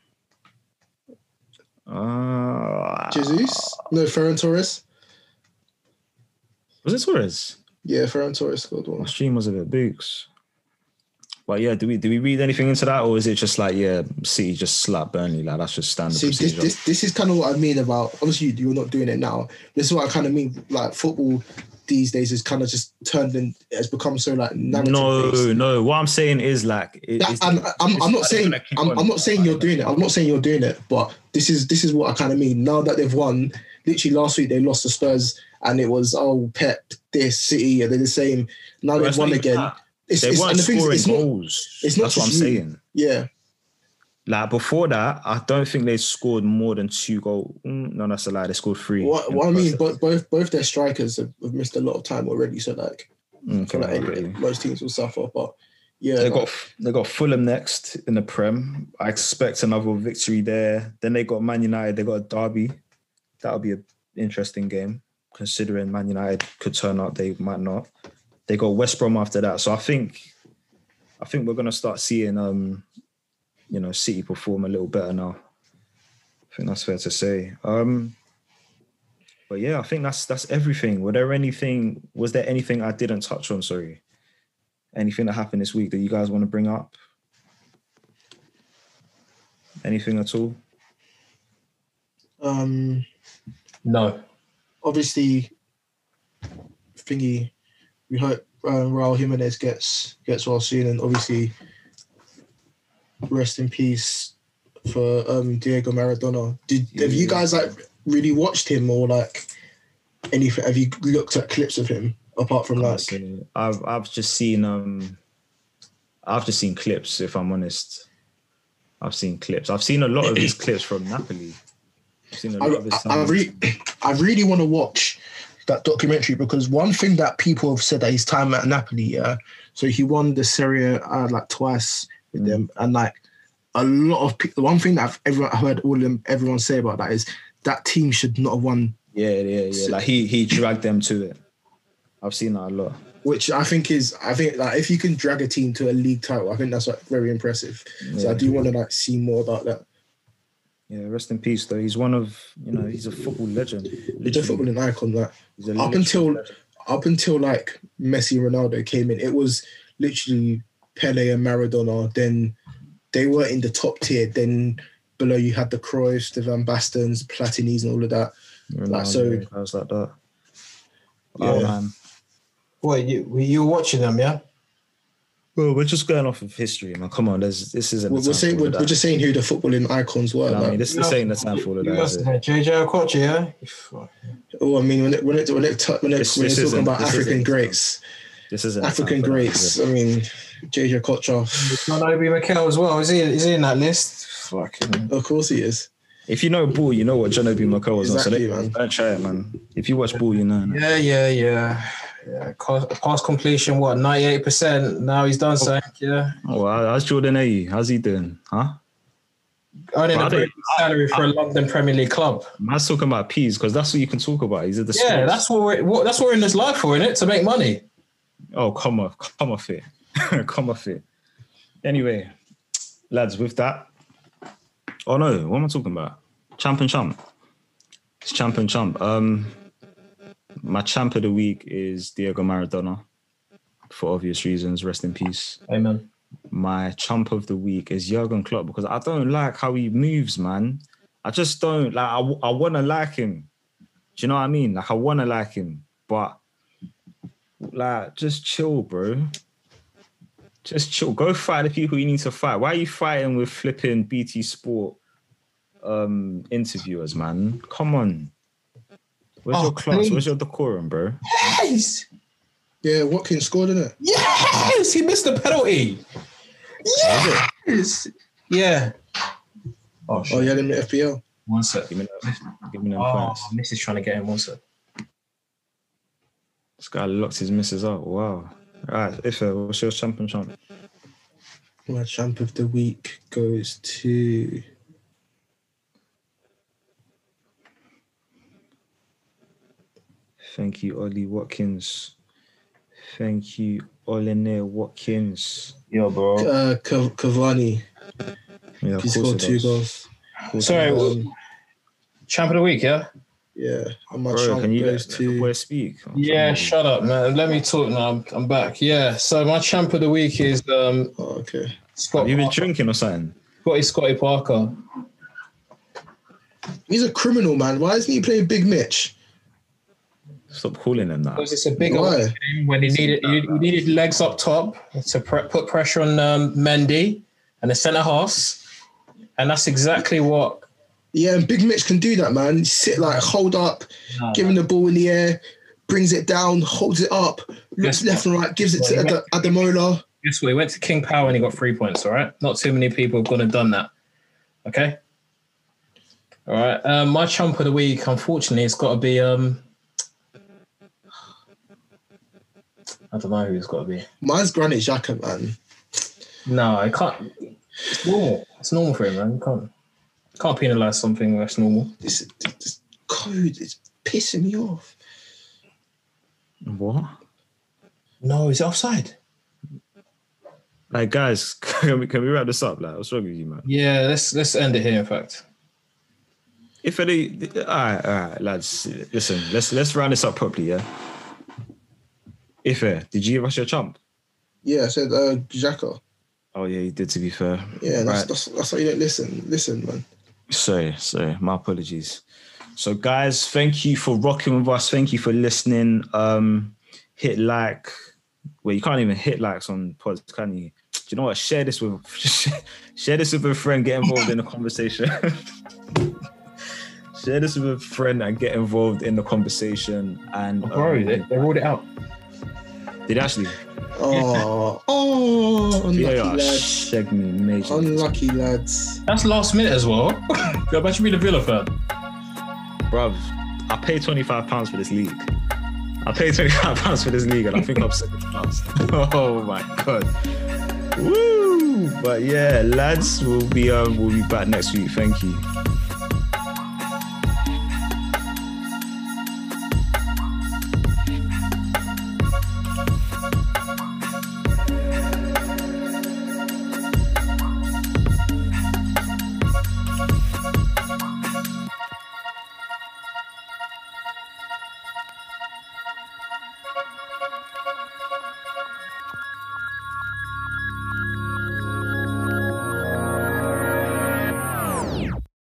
Jesus? No, Ferran Torres. Was it Torres? Yeah, Ferran Torres scored one. My stream was a bit books. But yeah, do we read anything into that, or is it just like City just slapped Burnley, like that's just standard procedure? This is kind of what I mean about. Obviously, you're not doing it now. This is what I kind of mean. Like football these days is kind of just turned and has become so like narrative. No. What I'm saying is like I'm not saying you're doing it, but this is what I kind of mean. Now that they've won, literally last week they lost to Spurs, and it was Pep, this City, and they're the same. Now they've won again. That. They weren't scoring goals. That's what I'm saying. Yeah. Like before that, I don't think they scored more than 2 goals. No, that's a lie. They scored 3. What I mean, both their strikers have missed a lot of time already. So like, most teams will suffer. But yeah, they got Fulham next in the Prem. I expect another victory there. Then they got Man United. They got a derby. That'll be an interesting game, considering Man United could turn up. They might not. They got West Brom after that. So I think we're gonna start seeing City perform a little better now. I think that's fair to say. But yeah, I think that's everything. Was there anything I didn't touch on, sorry? Anything that happened this week that you guys want to bring up? Anything at all? No. Obviously, thingy, we hope Raul Jimenez gets well soon, and obviously, rest in peace for Diego Maradona. Have you guys really watched him or anything? Have you looked at clips of him apart from I've just seen clips. If I'm honest, I've seen clips. I've seen a lot of his clips from Napoli. I really want to watch that documentary, because one thing that people have said that his time at Napoli, yeah, so he won the Serie A twice with them, and a lot of people, one thing that everyone say about that is that team should not have won. Yeah. He dragged them to it. I've seen that a lot. Which I think if you can drag a team to a league title, I think that's very impressive. Yeah. So I do want to see more about that. Yeah, rest in peace though. He's one of, he's a football legend. He's a footballing icon. Up until Messi, Ronaldo came in, it was literally Pele and Maradona. Then they were in the top tier. Then below you had the Cruyffs, the Van Bastens, Platinis, and all of that. Ronaldo. Yeah. Oh man. Wait, you were watching them, yeah? Well, we're just going off of history, man. Come on, this isn't. We're just saying who the footballing icons were. No, I mean, this ain't the time for all of that. You must have JJ Okocha, yeah. Oh, I mean, when they're talking about African greats, this isn't African greats. I mean, JJ Okocha. Not Obi Mikel as well. Is he in that list? Fucking. Of course he is. If you know ball, you know what John Obi Mikel was on. So don't try it, man. If you watch ball, you know. Yeah. Pass completion, 98%. Now he's done something, yeah. Oh, how's Jordan Ayew? How's he doing? Huh? Earning a great salary for a London Premier League club. Man's talking about peas, because that's what you can talk about. He's at the sports. That's what we're in this life for, isn't it? To make money. Oh, come off it. Come off it. Anyway, lads, with that. Oh no, what am I talking about? It's champ and chump. My champ of the week is Diego Maradona, for obvious reasons. Rest in peace. Amen. My champ of the week is Jurgen Klopp, because I don't like how he moves, man. I just don't like. I want to like him. Do you know what I mean? I want to like him, but just chill, bro. Just chill. Go fight the people you need to fight. Why are you fighting with flipping BT Sport interviewers, man? Come on. Where's your class? Please. Where's your decorum, bro? Yes! Yeah, Watkins scored, innit? Yes! He missed the penalty! Yes! Yeah. Oh, shit. Oh, you had him at FPL? One sec. Give me them points. Miss is trying to get him, one sec. This guy locked his misses up. Wow. All right, Ife, what's your champ and champ? My champ of the week goes to... Thank you, Ollie Watkins. Thank you, Olene Watkins. Yo, bro. Cavani. Yeah, he scored 2 goals. Sorry, champ of the week, yeah? Yeah. Bro, can you let speak? Shut up, man. Let me talk now. I'm back. Yeah, so my champ of the week is... okay. Scott. Have you been drinking or something? Scotty Parker. He's a criminal, man. Why isn't he playing Big Mitch? Stop calling him that. Because it's a big game when he needed legs up top to put pressure on Mendy and the centre halves, and that's exactly what. Yeah, and Big Mitch can do that, man. Sit hold up, give him the ball in the air, brings it down, holds it up, looks left and right, gives it to Ademola. Guess what? He went to King Power and he got 3 points. All right, not too many people have gone and done that. Okay. All right, my chump of the week, unfortunately, it's got to be I don't know who it's got to be. Mine's Granit Xhaka, man. No, I can't. It's normal. It's normal for him, man. You can't penalise something that's normal. This code is pissing me off. What? No, he's offside. Guys, can we wrap this up? What's wrong with you, man? Yeah, let's end it here. In fact, all right, lads. Listen, let's round this up properly, yeah. Ife, did you give us your chump? Yeah, I said Xhaka. Oh yeah, he did. To be fair, yeah, that's why you don't listen. Listen, man. Sorry, my apologies. So guys, thank you for rocking with us. Thank you for listening. Hit like. Well, you can't even hit likes on pods, can you? Do you know what? Share this with a friend. Get involved in the conversation. Share this with a friend and get involved in the conversation. And they rolled it out. Did actually. Oh, unlucky lads. That's last minute as well. You're about to be the Villa fan. Bruv, I paid £25 for this league. And I think I'm £7. Oh my god. Woo! But yeah, lads, we'll be back next week. Thank you.